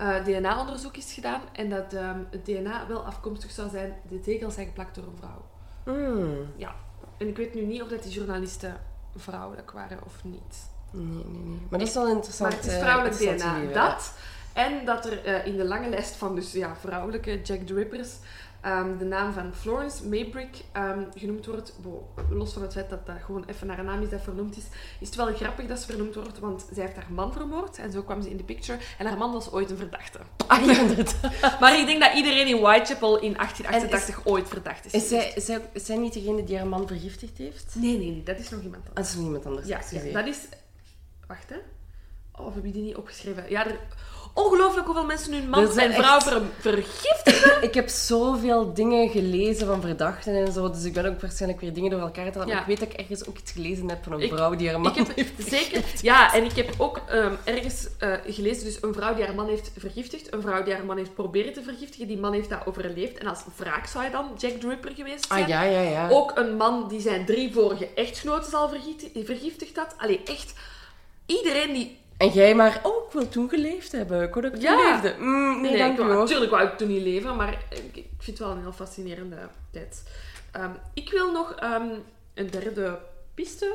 uh, D N A-onderzoek is gedaan en dat um, het D N A wel afkomstig zou zijn, de zegels zijn geplakt door een vrouw. Mm. Ja. En ik weet nu niet of dat die journalisten vrouwelijk waren of niet. Nee, nee, nee. Maar dat is wel interessant. Maar het is vrouwelijk uh, D N A. Hier, dat. En dat er uh, in de lange lijst van dus, ja, vrouwelijke Jack the Rippers... Um, de naam van Florence Maybrick um, genoemd wordt, bo, los van het feit dat dat gewoon even naar haar naam is dat vernoemd is, is het wel grappig dat ze vernoemd wordt, want zij heeft haar man vermoord en zo kwam ze in de picture en haar man was ooit een verdachte. Ah, ja, inderdaad. Maar ik denk dat iedereen in Whitechapel in achttien achtentachtig is, ooit verdacht is. Is zij, zij, is zij niet degene die haar man vergiftigd heeft? Nee, nee, nee, dat is nog iemand anders. Dat is nog iemand anders. Ja, ja, dat is... Wacht, hè. Oh, we hebben die niet opgeschreven. Ja, er... ongelooflijk hoeveel mensen hun man dus en vrouw echt... ver, vergiftigen. Ik heb zoveel dingen gelezen van verdachten en zo, dus ik ben ook waarschijnlijk weer dingen door elkaar te laten. Ja. Ik weet dat ik ergens ook iets gelezen heb van een ik, vrouw die haar man ik heb, heeft zeker, ja, en ik heb ook um, ergens uh, gelezen, dus een vrouw die haar man heeft vergiftigd, een vrouw die haar man heeft proberen te vergiftigen, die man heeft dat overleefd. En als wraak zou hij dan Jack the Ripper geweest zijn. Ah, ja, ja, ja. Ook een man die zijn drie vorige echtgenoten al vergiftigd had. Allee, echt, iedereen die... En jij maar, oh, ik wil toen geleefd hebben. Ik hoorde ook ja. toen leefde. Mm, nee, nee, dank u hoor. Natuurlijk wou ik toen niet leven, maar ik vind het wel een heel fascinerende tijd. Um, ik wil nog um, een derde piste.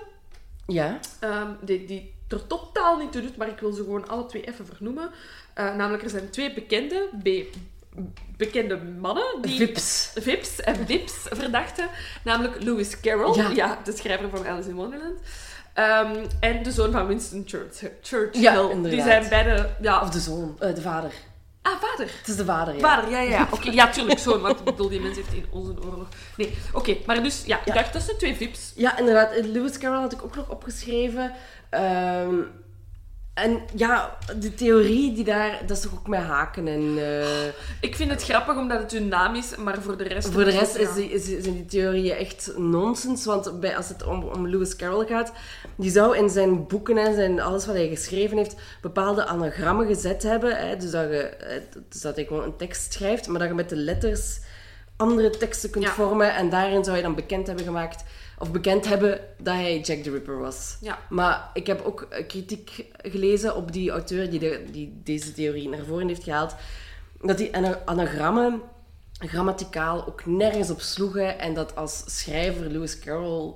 Ja. Um, die, die er totaal niet toe doet, maar ik wil ze gewoon alle twee even vernoemen. Uh, namelijk, er zijn twee bekende, B, bekende mannen. Die Vips. Vips en Vips verdachten. Namelijk Lewis Carroll, ja. ja, de schrijver van Alice in Wonderland. Um, en de zoon van Winston Churchill. Churchill. Ja, inderdaad. Die zijn beide... Ja. Of de zoon. Uh, de vader. Ah, vader. Het is de vader, ja. Vader, ja, ja. ja. Oké, okay, ja, tuurlijk, zoon. Want ik bedoel, die mens heeft in onze oorlog... Nee, oké. Okay, maar dus, ja, ja. Dacht, dat zijn twee vips. Ja, inderdaad. Lewis Carroll had ik ook nog opgeschreven. Um, en ja, de theorie die daar... Dat is toch ook met haken en... Uh, ik vind het grappig, omdat het hun naam is, maar voor de rest... Voor de rest is, is, is, zijn die theorieën echt nonsens. Want bij, als het om, om Lewis Carroll gaat... Die zou in zijn boeken en zijn, alles wat hij geschreven heeft... bepaalde anagrammen gezet hebben. Hè, dus, dat je, dus dat hij gewoon een tekst schrijft, maar dat je met de letters andere teksten kunt ja. vormen. En daarin zou hij dan bekend hebben gemaakt... Of bekend hebben dat hij Jack the Ripper was. Ja. Maar ik heb ook kritiek gelezen op die auteur die, de, die deze theorie naar voren heeft gehaald. Dat die anagrammen grammaticaal ook nergens op sloegen. En dat als schrijver Lewis Carroll...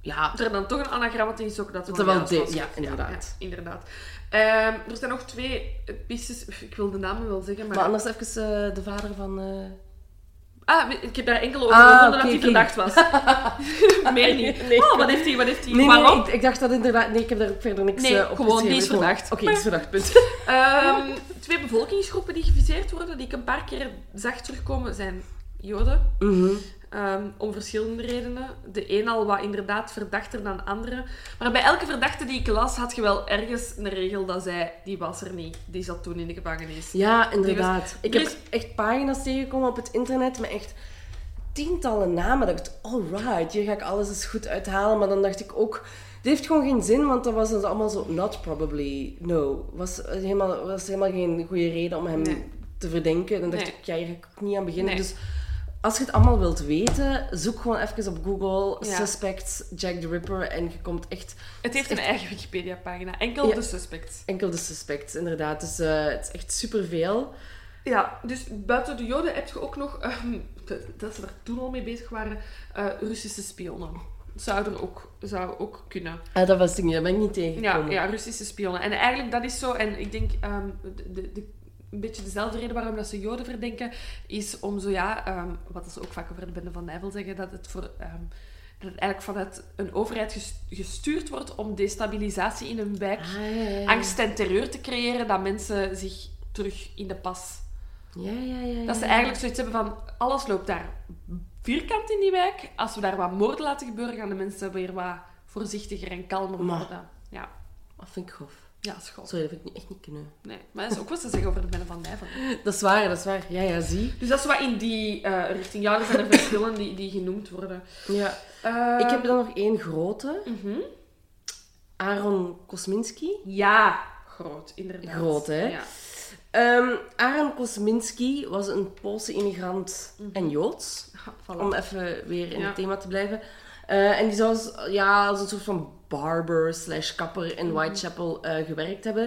Ja, er dan toch een anagram is ook dat wel ja, de, ja, inderdaad. Ja, inderdaad. Um, er zijn nog twee pistes. Ik wil de namen wel zeggen, maar... Maar anders even uh, de vader van... Uh... Ah, ik heb daar enkel over gevonden ah, okay, dat hij verdacht was. Meer niet. Nee, oh, wat heeft hij? Wat heeft hij? Nee, waarom? Nee, ik, ik dacht dat inderdaad... Nee, ik heb daar ook verder niks nee, uh, op geschreven. Gewoon, die is verdacht. Oké, okay, die is verdacht, punt. um, twee bevolkingsgroepen die geviseerd worden, die ik een paar keer zag terugkomen, zijn Joden. Mm-hmm. Um, om verschillende redenen. De een al wat inderdaad verdachter dan anderen. Maar bij elke verdachte die ik las, had je wel ergens een regel dat zei... Die was er niet. Die zat toen in de gevangenis. Ja, inderdaad. Was, ik heb echt pagina's tegengekomen op het internet met echt tientallen namen. Dat ik dacht, alright, hier ga ik alles eens goed uithalen. Maar dan dacht ik ook... Dit heeft gewoon geen zin, want dan was het allemaal zo... Not probably, no. Was helemaal, was helemaal geen goede reden om hem nee. te verdenken. Dan dacht nee. ik, ja, hier ga ik ook niet aan beginnen. Nee. Dus... Als je het allemaal wilt weten, zoek gewoon even op Google ja. Suspects Jack the Ripper en je komt echt... Het heeft echt... een eigen Wikipedia-pagina. Enkel ja. de Suspects. Enkel de Suspects, inderdaad. Dus uh, het is echt superveel. Ja, dus buiten de Joden heb je ook nog... Uh, dat ze daar toen al mee bezig waren. Uh, Russische spionnen. Zou er ook, zou ook kunnen. Ah, dat was ik niet. Dat ben ik niet tegengekomen. Ja, ja, Russische spionnen. En eigenlijk, dat is zo. En ik denk... Um, de, de, de, Een beetje dezelfde reden waarom dat ze Joden verdenken, is om zo ja, um, wat ze ook vaak over de Bende van Nijvel zeggen, dat het, voor, um, dat het eigenlijk vanuit een overheid gestuurd wordt om destabilisatie in hun wijk, ah, ja, ja. angst en terreur te creëren, dat mensen zich terug in de pas... Ja, ja, ja, ja. Dat ze eigenlijk zoiets hebben van, alles loopt daar vierkant in die wijk, als we daar wat moorden laten gebeuren, gaan de mensen weer wat voorzichtiger en kalmer worden. Ja. Dat vind ik grof. Ja, school. Sorry, dat vind ik niet, echt niet kunnen. Nee, maar dat is ook wat ze zeggen over de Bende van Nijvel. Dat is waar, dat is waar. Ja, ja, zie. Dus dat is wat in die uh, richting. Ja, er zijn er verschillen die, die genoemd worden. Ja. Uh, ik heb dan nog één grote. Uh-huh. Aaron Kosminski. Ja, groot, inderdaad. Groot, hè? Ja. Um, Aaron Kosminski was een Poolse immigrant uh-huh. en Joods. Voilà. Om even weer in ja. het thema te blijven. Uh, en die zou als, ja, als een soort van barber slash kapper in Whitechapel uh, gewerkt hebben.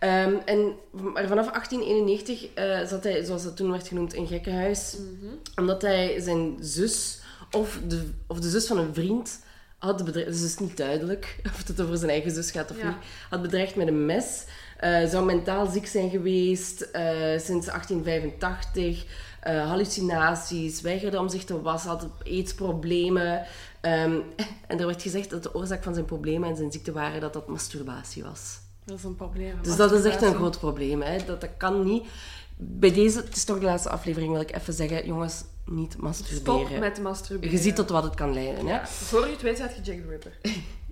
Um, en maar vanaf achttien eenennegentig uh, zat hij, zoals dat toen werd genoemd, in een gekkenhuis. Mm-hmm. Omdat hij zijn zus of de, of de zus van een vriend had bedreigd. Dus het is niet duidelijk of het over zijn eigen zus gaat of ja. niet. Had bedreigd met een mes. Uh, zou mentaal ziek zijn geweest uh, sinds achttien vijfentachtig. Uh, hallucinaties, weigerde om zich te wassen, had aidsproblemen. Um, en er werd gezegd dat de oorzaak van zijn problemen en zijn ziekte waren dat dat masturbatie was. Dat is een probleem. Dus dat is echt een groot probleem. Hè? Dat, dat kan niet. Bij deze, het is toch de laatste aflevering, wil ik even zeggen, jongens, niet masturberen. Stop met masturberen. Je ziet tot wat het kan leiden. Hè? Ja. Voor je het weet, had je Jack the Ripper.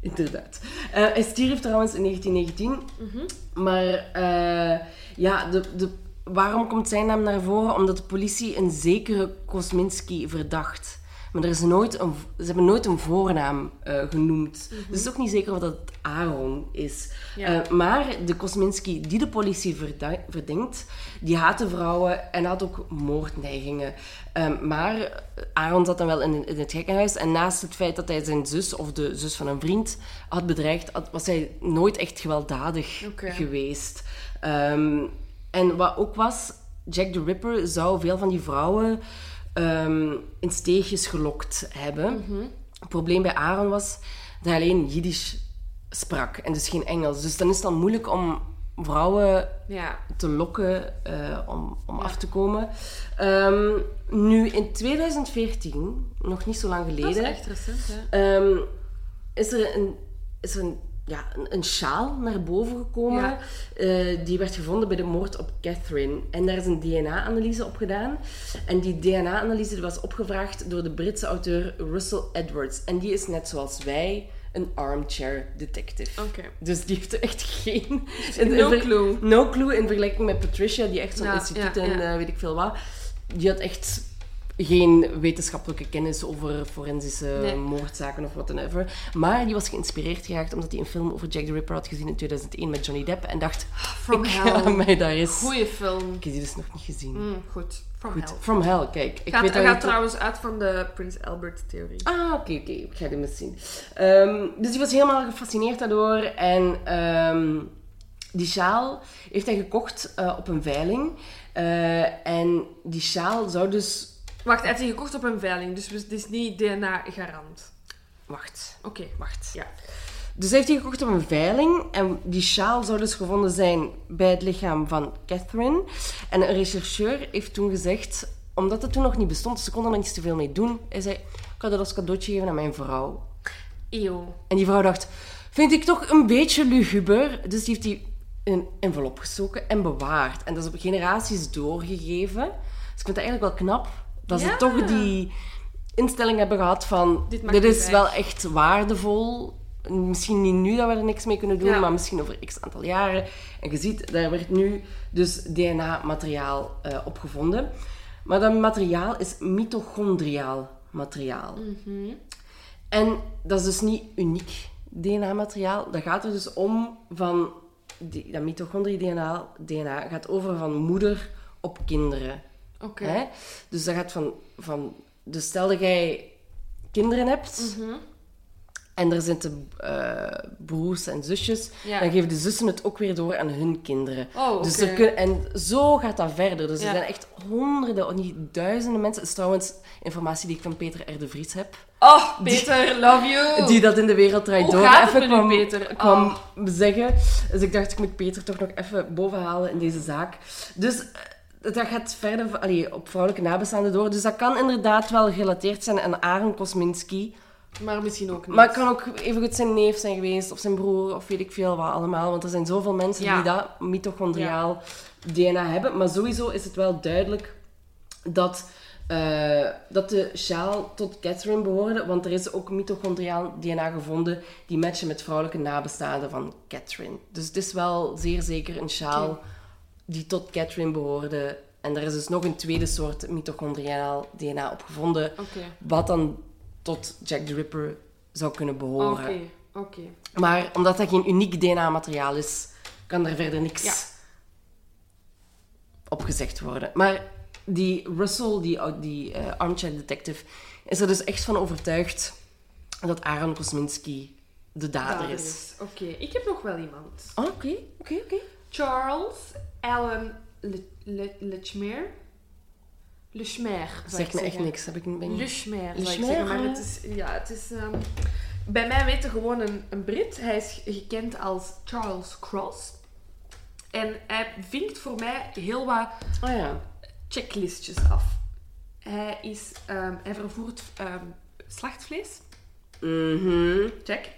Inderdaad. Uh, hij stierf trouwens in negentien negentien. Mm-hmm. Maar uh, ja, de, de, waarom komt zijn naam naar voren? Omdat de politie een zekere Kosminski verdacht. Maar er is nooit een, ze hebben nooit een voornaam uh, genoemd. Mm-hmm. Dus het is ook niet zeker of dat het Aaron is. Ja. Uh, maar de Kosminski die de politie verda- verdenkt, die haatte vrouwen en had ook moordneigingen. Uh, maar Aaron zat dan wel in, in het gekkenhuis. En naast het feit dat hij zijn zus of de zus van een vriend had bedreigd, had, was hij nooit echt gewelddadig okay. geweest. Um, en wat ook was, Jack the Ripper zou veel van die vrouwen... Um, in steegjes gelokt hebben. Mm-hmm. Het probleem bij Aaron was dat hij alleen Jiddisch sprak en dus geen Engels. Dus dan is het dan moeilijk om vrouwen ja. te lokken uh, om, om ja. af te komen. Um, nu, in tweeduizend veertien, nog niet zo lang geleden... Dat is echt recent, hè? Um, is er een... Is er een Ja, een, een sjaal naar boven gekomen. Ja. Uh, die werd gevonden bij de moord op Catherine. En daar is een D N A-analyse op gedaan. En die D N A-analyse was opgevraagd door de Britse auteur Russell Edwards. En die is net zoals wij een armchair detective. Okay. Dus die heeft echt geen... No ver, clue. No clue in vergelijking met Patricia, die echt zo'n ja, instituut ja, ja. en uh, weet ik veel wat. Die had echt... geen wetenschappelijke kennis over forensische nee. moordzaken of whatever. Maar die was geïnspireerd geraakt omdat hij een film over Jack the Ripper had gezien in tweeduizend één met Johnny Depp. En dacht, From Hell. Daar is... Goeie film. Ik heb die dus nog niet gezien. Mm, goed. From goed. Hell. From Hell, kijk. Ik gaat weet gaat trouwens uit van de Prins Albert-theorie. Ah, oké, okay, oké. Okay. Ik ga die eens zien. Um, dus die was helemaal gefascineerd daardoor. En um, die sjaal heeft hij gekocht uh, op een veiling. Uh, en die sjaal zou dus... Wacht, hij heeft die gekocht op een veiling, dus het is niet D N A-garant. Wacht. Oké, okay, wacht. Ja. Dus hij heeft die gekocht op een veiling en die sjaal zou dus gevonden zijn bij het lichaam van Catherine. En een rechercheur heeft toen gezegd, omdat het toen nog niet bestond, ze konden er niets te veel mee doen. Hij zei, ik ga dat als cadeautje geven aan mijn vrouw. Eeuw. En die vrouw dacht, vind ik toch een beetje luguber. Dus die heeft die in een envelop gestoken en bewaard. En dat is op generaties doorgegeven. Dus ik vind dat eigenlijk wel knap. Dat ja. ze toch die instelling hebben gehad van... Dit, dit is wel echt waardevol. Misschien niet nu dat we er niks mee kunnen doen, ja. maar misschien over x aantal jaren. En je ziet, daar werd nu dus D N A-materiaal uh, opgevonden. Maar dat materiaal is mitochondriaal materiaal. Mm-hmm. En dat is dus niet uniek D N A-materiaal. Dat gaat er dus om van... Die, dat mitochondrie-D N A D N A gaat over van moeder op kinderen. Okay. Hè? Dus dat gaat van, van... Dus stel dat jij kinderen hebt... Mm-hmm. En er zitten uh, broers en zusjes... Ja. Dan geven de zussen het ook weer door aan hun kinderen. Oh, okay. Dus er kun, en zo gaat dat verder. Dus ja. er zijn echt honderden, of niet duizenden mensen... Dat is trouwens informatie die ik van Peter R. de Vries heb. Oh, Peter, die, love you! Die dat in de wereld draait door. Hoe gaat het kwam, Peter? kwam oh. zeggen. Dus ik dacht, ik moet Peter toch nog even bovenhalen in deze zaak. Dus... Dat gaat verder allee, op vrouwelijke nabestaanden door. Dus dat kan inderdaad wel gerelateerd zijn aan Aaron Kosminski. Maar misschien ook niet. Maar het kan ook evengoed zijn neef zijn geweest, of zijn broer, of weet ik veel wat allemaal. Want er zijn zoveel mensen ja. die dat mitochondriaal ja. D N A hebben. Maar sowieso is het wel duidelijk dat, uh, dat de sjaal tot Catherine behoorde. Want er is ook mitochondriaal D N A gevonden die matchen met vrouwelijke nabestaanden van Catherine. Dus het is wel zeer zeker een sjaal... Okay. die tot Catherine behoorde. En er is dus nog een tweede soort mitochondriaal D N A opgevonden, okay. wat dan tot Jack the Ripper zou kunnen behoren. Oké, okay, oké. Okay. Maar omdat dat geen uniek D N A-materiaal is, kan er verder niks ja. op gezegd worden. Maar die Russell, die, die uh, armchair detective, is er dus echt van overtuigd dat Aaron Kosminski de dader, dader is. is. Oké, okay. Ik heb nog wel iemand. Oké, oké, oké. oké. Charles Allen Lechmere. Lechmere, zou ik Zeg me zeggen. echt niks, heb ik niet ben... Lechmere, zou ik zeggen. Maar het is... Ja, het is um, bij mij weten gewoon een, een Brit. Hij is gekend als Charles Cross. En hij vinkt voor mij heel wat oh ja. checklistjes af. Hij, is, um, hij vervoert um, slachtvlees. Mm-hmm. Check.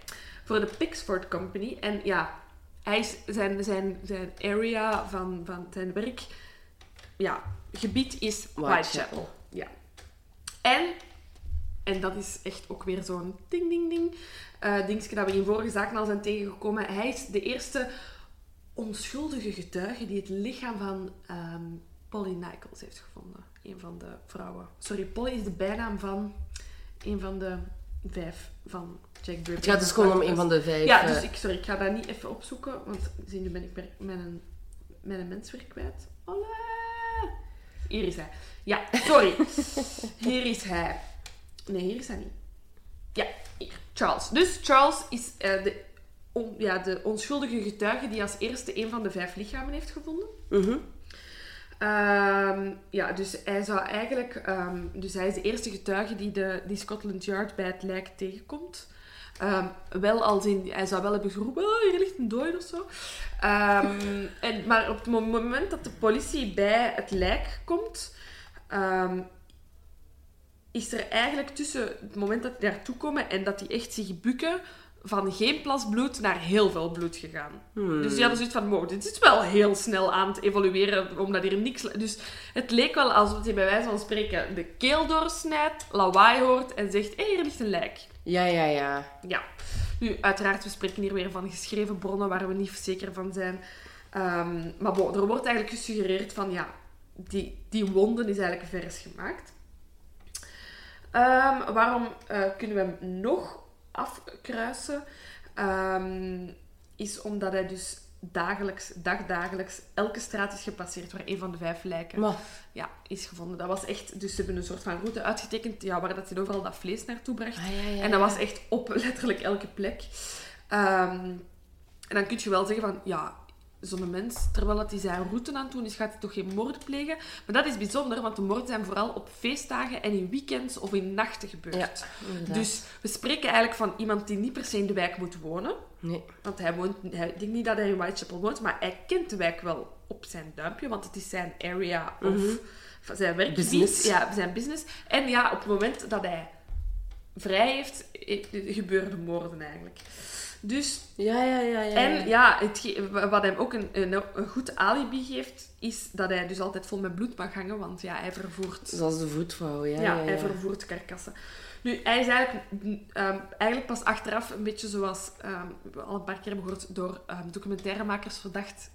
Voor de Pixford Company. En ja... Hij is zijn, zijn, zijn area van, van zijn werk... Ja, gebied is Whitechapel. Whitechapel. Ja. En En dat is echt ook weer zo'n ding-ding-ding. Uh, dingetje dat we in vorige zaken al zijn tegengekomen. Hij is de eerste onschuldige getuige die het lichaam van um, Polly Nichols heeft gevonden. Een van de vrouwen. Sorry, Polly is de bijnaam van een van de vijf van Jack the Ripper. Het gaat dus gewoon om een van de vijf. Ja, dus ik, sorry, ik ga dat niet even opzoeken. Want zie, nu ben ik mijn, mijn mens weer kwijt. Hola! Hier is hij. Ja, sorry. Hier is hij. Nee, hier is hij niet. Ja, hier. Charles. Dus Charles is uh, de, on, ja, de onschuldige getuige die als eerste een van de vijf lichamen heeft gevonden. Uh-huh. Um, ja, dus hij zou eigenlijk... Um, dus hij is de eerste getuige die, de, die Scotland Yard bij het lijk tegenkomt. Um, wel als in... Hij zou wel hebben geroepen, oh, hier ligt een dooi of zo. Um, en, maar op het moment dat de politie bij het lijk komt... Um, is er eigenlijk tussen het moment dat die naartoe komen en dat die echt zich bukken, van geen plas bloed naar heel veel bloed gegaan. Hmm. Dus die hadden zoiets van, wow, dit is wel heel snel aan het evolueren, omdat hier niks... Dus het leek wel alsof hij bij wijze van spreken de keel doorsnijdt, lawaai hoort en zegt, hé, hey, hier ligt een lijk. Ja, ja, ja. Ja. Nu, uiteraard, we spreken hier weer van geschreven bronnen waar we niet zeker van zijn. Um, maar bon, er wordt eigenlijk gesuggereerd van, ja, die, die wonden is eigenlijk vers gemaakt. Um, waarom uh, kunnen we hem nog afkruisen? Um, is omdat hij dus dagelijks, dagdagelijks, elke straat is gepasseerd waar een van de vijf lijken maar... ja, is gevonden. Dat was echt... Dus ze hebben een soort van route uitgetekend, ja, waar dat ze overal dat vlees naartoe bracht. Ah, ja, ja, ja. En dat was echt op letterlijk elke plek. Um, en dan kun je wel zeggen van... ja. Zo'n mens, terwijl hij zijn route aan het doen is, gaat hij toch geen moord plegen. Maar dat is bijzonder, want de moorden zijn vooral op feestdagen en in weekends of in nachten gebeurd. Ja, dus we spreken eigenlijk van iemand die niet per se in de wijk moet wonen. Nee. Want hij woont... Hij, ik denk niet dat hij in Whitechapel woont, maar hij kent de wijk wel op zijn duimpje, want het is zijn area of mm-hmm. zijn werkgebied. Business. Ja, zijn business. En ja, op het moment dat hij vrij heeft, gebeuren moorden eigenlijk. Dus, ja, ja, ja, ja. En ja, het ge- wat hem ook een, een, een goed alibi geeft, is dat hij dus altijd vol met bloed mag hangen, want ja, hij vervoert... Zoals de voetvrouw, ja. Ja, ja, ja. Hij vervoert karkassen. Nu, hij is eigenlijk, um, eigenlijk pas achteraf, een beetje zoals um, we al een paar keer hebben gehoord, door um, documentairemakers verdacht,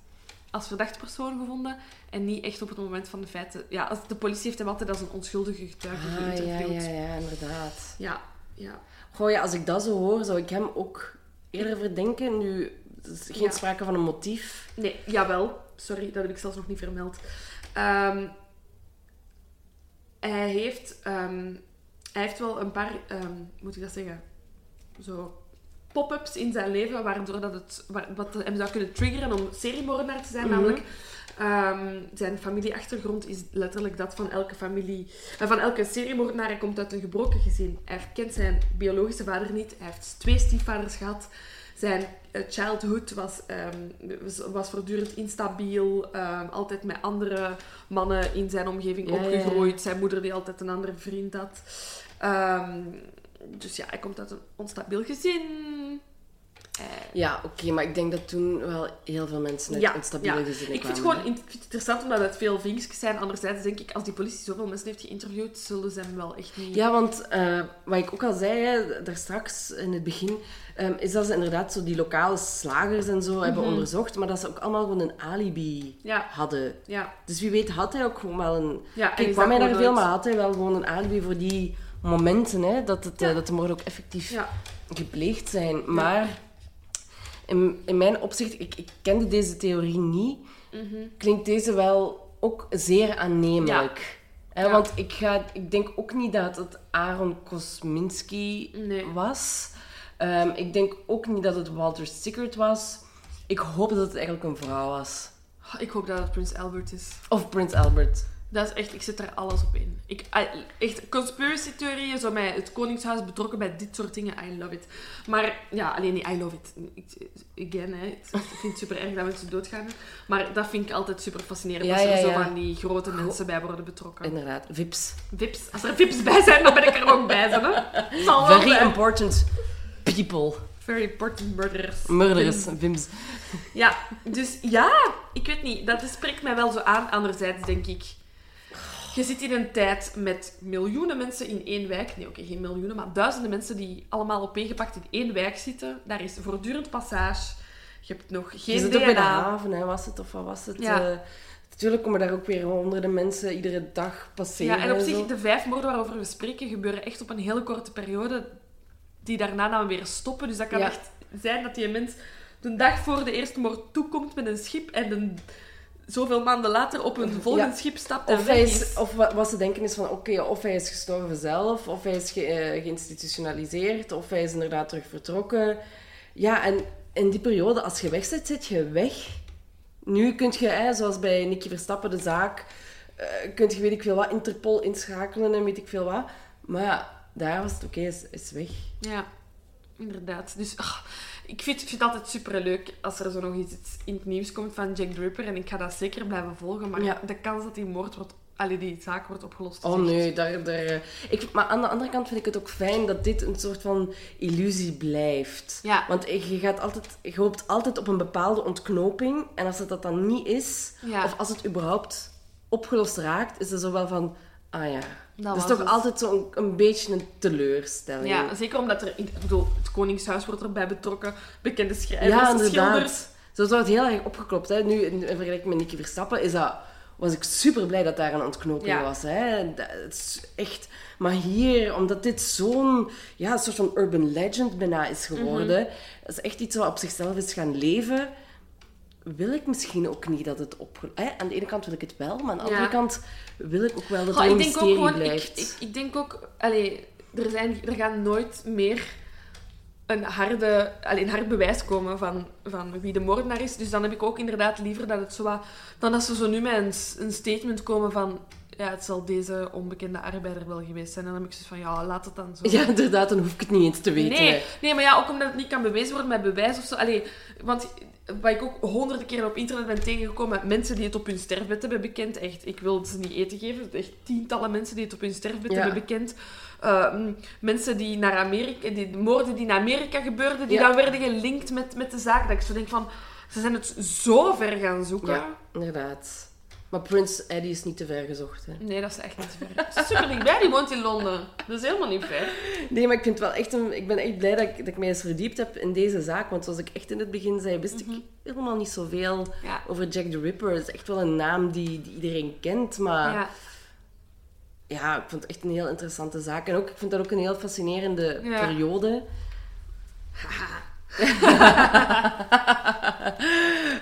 als verdacht persoon gevonden, en niet echt op het moment van de feiten. Ja, als de politie heeft hem altijd als een onschuldige getuige ah, geïnterviewd. Ja, ja, ja, inderdaad. Ja, ja. Goh, ja, als ik dat zo hoor, zou ik hem ook... eerder verdenken, nu... Is geen ja. sprake van een motief. Nee, jawel. Sorry, dat heb ik zelfs nog niet vermeld. Um, hij heeft... Um, hij heeft wel een paar... Um, moet ik dat zeggen? Zo... pop-ups in zijn leven, waardoor dat het... Waar, wat hem zou kunnen triggeren om seriemoordenaar te zijn, mm-hmm. namelijk... Um, zijn familieachtergrond is letterlijk dat van elke familie... Uh, van elke seriemoordenaar. Hij komt uit een gebroken gezin. Hij kent zijn biologische vader niet. Hij heeft twee stiefvaders gehad. Zijn uh, childhood was, um, was, was voortdurend instabiel. Um, altijd met andere mannen in zijn omgeving ja, opgegroeid. Ja. Zijn moeder die altijd een andere vriend had. Um, dus ja, hij komt uit een onstabiel gezin... Ja, oké, okay, maar ik denk dat toen wel heel veel mensen uit ja, onstabiele ja. gezinnen ik kwamen. Vind gewoon, ik vind het interessant omdat het veel vinkjes zijn. Anderzijds denk ik, als die politie zoveel mensen heeft geïnterviewd, zullen ze hem wel echt niet... Ja, want uh, wat ik ook al zei, hè, daar straks in het begin, um, is dat ze inderdaad zo die lokale slagers en zo mm-hmm. hebben onderzocht, maar dat ze ook allemaal gewoon een alibi ja. hadden. Ja. Dus wie weet had hij ook gewoon wel een... Ja, kijk, kwam hij daar veel, maar had hij wel gewoon een alibi voor die momenten, hè, dat, het, ja. uh, dat de moorden ook effectief ja. gepleegd zijn. Maar... Ja. In, in mijn opzicht, ik, ik kende deze theorie niet, mm-hmm. klinkt deze wel ook zeer aannemelijk. Ja. He, ja. Want ik, ga, ik denk ook niet dat het Aaron Kosminski nee. was. Um, ik denk ook niet dat het Walter Sickert was. Ik hoop dat het eigenlijk een vrouw was. Ik hoop dat het Prins Albert is. Of Prins Albert. Dat is echt, ik zit er alles op in. Ik, echt, conspiracy theorieën, zo met het Koningshuis betrokken bij dit soort dingen, I love it. Maar ja, alleen niet, I love it. Again, hè, ik vind het super erg dat mensen doodgaan. Maar dat vind ik altijd super fascinerend, ja, als er ja, zo ja. van die grote mensen bij worden betrokken. Inderdaad, vips. Vips. Als er vips bij zijn, dan ben ik er ook bij. Zo, hè? Very zijn. Important people. Very important murderers. Murderers, vims. Ja, dus ja, ik weet niet. Dat spreekt mij wel zo aan. Anderzijds denk ik... Je zit in een tijd met miljoenen mensen in één wijk. Nee, oké, okay, geen miljoenen, maar duizenden mensen die allemaal opeengepakt in één wijk zitten. Daar is voortdurend passage. Je hebt nog geen D N A. Je zit ook bij de haven, hè, was het of wat was het? Ja. Uh, natuurlijk komen daar ook weer honderden mensen iedere dag passeren. Ja, en op zich, zo. De vijf moorden waarover we spreken gebeuren echt op een hele korte periode. Die daarna dan weer stoppen. Dus dat kan ja. echt zijn dat die mens de dag voor de eerste moord toekomt met een schip en een... zoveel maanden later op een volgend ja. schip stapt en of weg is. is. Of wat ze denken is van, oké, okay, of hij is gestorven zelf, of hij is ge- uh, geïnstitutionaliseerd, of hij is inderdaad terug vertrokken. Ja, en in die periode, als je weg zit, zit je weg. Nu kun je, hè, zoals bij Nicky Verstappen, de zaak, uh, kun je, weet ik veel wat, Interpol inschakelen en weet ik veel wat. Maar ja, daar was het oké, okay, is, is weg. Ja, inderdaad. Dus... Oh. Ik vind, vind het altijd superleuk als er zo nog iets in het nieuws komt van Jack the Ripper. En ik ga dat zeker blijven volgen. Maar ja. de kans dat die moord wordt... Allee, die zaak wordt opgelost. Oh nee, daar... daar ik, maar aan de andere kant vind ik het ook fijn dat dit een soort van illusie blijft. Ja. Want je, gaat altijd, je hoopt altijd op een bepaalde ontknoping. En als het dat dan niet is, ja. of als het überhaupt opgelost raakt, is het zo wel van... Ah ja, dat, dat is toch het. Altijd zo'n een beetje een teleurstelling. Ja, zeker omdat er... Ik bedoel, het Koningshuis wordt erbij betrokken. Bekende schrijvers, ja, schilders. Zo wordt het heel erg opgeklopt. Hè. Nu, in vergelijking met Nicky Verstappen, is dat, was ik super blij dat daar een ontknoping ja. was. Hè. Dat is echt... Maar hier, omdat dit zo'n ja, soort van urban legend bijna is geworden, mm-hmm. dat is echt iets wat op zichzelf is gaan leven, wil ik misschien ook niet dat het opgelost... Aan de ene kant wil ik het wel, maar aan de andere ja. kant wil ik ook wel dat het oh, een mysterie gewoon, blijft. Ik, ik, ik denk ook... Allee, er, zijn, er gaan nooit meer een, harde, allee, een hard bewijs komen van, van wie de moordenaar is. Dus dan heb ik ook inderdaad liever dat het zo wat... Dan als ze zo nu met een, een statement komen van... Ja, het zal deze onbekende arbeider wel geweest zijn. En dan heb ik zoiets van, ja, laat het dan zo. Ja, inderdaad, dan hoef ik het niet eens te weten. Nee, nee maar ja, ook omdat het niet kan bewezen worden met bewijs of zo. Allee, want... Waar ik ook honderden keren op internet ben tegengekomen. Mensen die het op hun sterfbed hebben bekend. Echt, ik wil ze niet eten geven. Echt tientallen mensen die het op hun sterfbed ja. hebben bekend. Uh, mensen die naar Amerika... Die moorden die in Amerika gebeurden. Die ja. dan werden gelinkt met, met de zaak. Dat ik zo denk van... Ze zijn het zo ver gaan zoeken. Ja, inderdaad. Maar Prins Eddie is niet te ver gezocht, hè? Nee, dat is echt niet te ver. Dat is super dichtbij, die woont in Londen. Dat is helemaal niet ver. Nee, maar ik vind wel echt een, ik ben echt blij dat ik, dat ik mij eens verdiept heb in deze zaak. Want zoals ik echt in het begin zei, wist mm-hmm. ik helemaal niet zoveel ja. over Jack the Ripper. Het is echt wel een naam die, die iedereen kent, maar... Ja. ja, ik vond het echt een heel interessante zaak. En ook, ik vind dat ook een heel fascinerende ja. periode. Haha.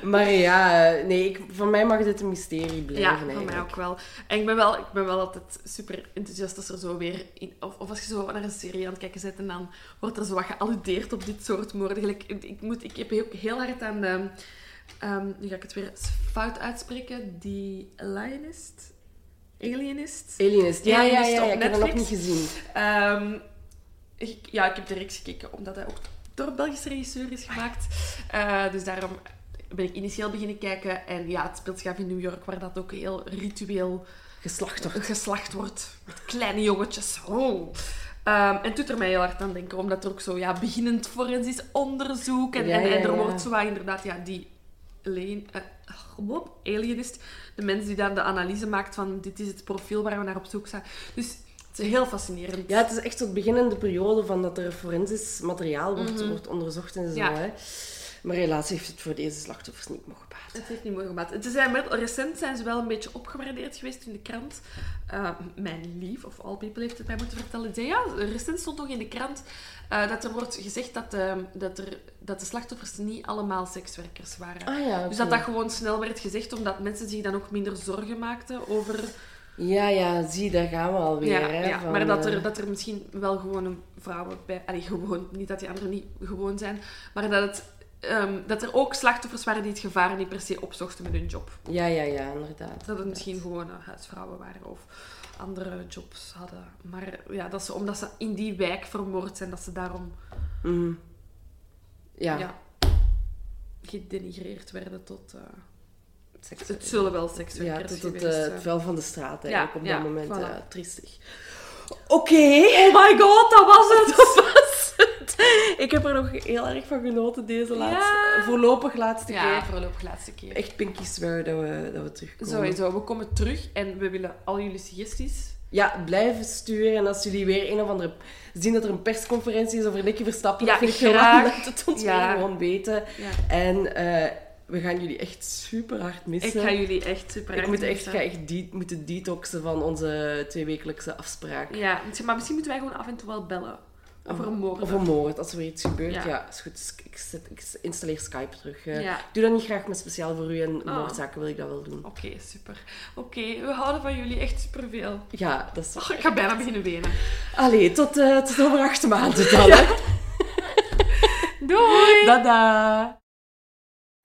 Maar ja, nee, ik, voor mij mag dit een mysterie blijven. Ja, voor eigenlijk. Mij ook wel. En ik ben wel, ik ben wel altijd super enthousiast als er zo weer... In, of, of als je zo naar een serie aan het kijken bent en dan wordt er zo wat gealludeerd op dit soort moorden. Ik, ik, moet, ik heb ook heel hard aan... De, um, nu ga ik het weer fout uitspreken. Die Alienist? Alienist? Alienist, ja, ja, ja, ja, ja, ja ik heb dat nog niet gezien. Um, ik, ja, ik heb de reeks gekeken, omdat hij ook... door een Belgische regisseur is gemaakt. Uh, dus daarom ben ik initieel beginnen kijken. En ja, het speelt zich af in New York, waar dat ook heel ritueel geslacht wordt. Geslacht wordt. Met kleine jongetjes. Oh. Um, en het doet er mij heel hard aan denken, omdat er ook zo ja, beginnend forensisch onderzoek en, ja, en, en er ja, ja. wordt zo inderdaad ja, die leen, uh, alienist, de mens die dan de analyse maakt van dit is het profiel waar we naar op zoek zijn. Dus heel fascinerend. Ja, het is echt zo'n beginnende periode van dat er forensisch materiaal wordt, mm-hmm. wordt onderzocht en zo. Ja. Hè. Maar helaas heeft het voor deze slachtoffers niet mogen baat. Het heeft niet mogen baat. Het is, recent zijn ze wel een beetje opgewaardeerd geweest in de krant. Uh, mijn lief, of all people, heeft het mij moeten vertellen. Zei, ja, recent stond nog in de krant uh, dat er wordt gezegd dat, uh, dat, er, dat de slachtoffers niet allemaal sekswerkers waren. Ah, ja, okay. Dus dat dat gewoon snel werd gezegd, omdat mensen zich dan nog minder zorgen maakten over... Ja, ja, zie, daar gaan we alweer. Ja, hè, ja. Van, maar dat er, dat er misschien wel gewone vrouwen bij... Allee, gewoon, niet dat die anderen niet gewoon zijn. Maar dat, het, um, dat er ook slachtoffers waren die het gevaar niet per se opzochten met hun job. Ja, ja, ja, inderdaad. inderdaad. Dat het misschien gewone huisvrouwen waren of andere jobs hadden. Maar ja, dat ze, omdat ze in die wijk vermoord zijn, dat ze daarom... Mm. Ja. ja. Gedenigreerd werden tot... Uh, Seks, het zullen wel sekswerkers ja, tot het, geweest, uh, het vuil van de straat eigenlijk ja, op dat ja, moment. Voilà. Uh, triestig. Oké. Okay. Oh my god, dat was het. Dat was het. Ik heb er nog heel erg van genoten deze laatste... Ja. Voorlopig laatste ja, keer. Ja, voorlopig laatste keer. Echt pinky swear dat we, dat we terugkomen. Sowieso, we komen terug en we willen al jullie suggesties... Ja, blijven sturen. En als jullie weer een of andere... zien dat er een persconferentie is over Nicky Verstappen... Ja, vind ik heel graag. Laat het ons ja. weer gewoon weten. Ja. En uh, we gaan jullie echt super hard missen. Ik ga jullie echt super hard ik moet missen. Ik ga echt de- moeten detoxen van onze tweewekelijkse afspraak. Ja, maar misschien moeten wij gewoon af en toe wel bellen. Of een moord. Of een moord, als er weer iets gebeurt. Ja, ja is goed. Ik, zet, ik installeer Skype terug. Ja. Ik doe dat niet graag, maar speciaal voor u en oh. moordzaken wil ik dat wel doen. Oké, okay, super. Oké, okay, we houden van jullie echt superveel. Ja, dat is... Oh, ik ga bijna beginnen wenen. Allee, tot, uh, tot over acht maanden dan. Ja. Doei! Dada!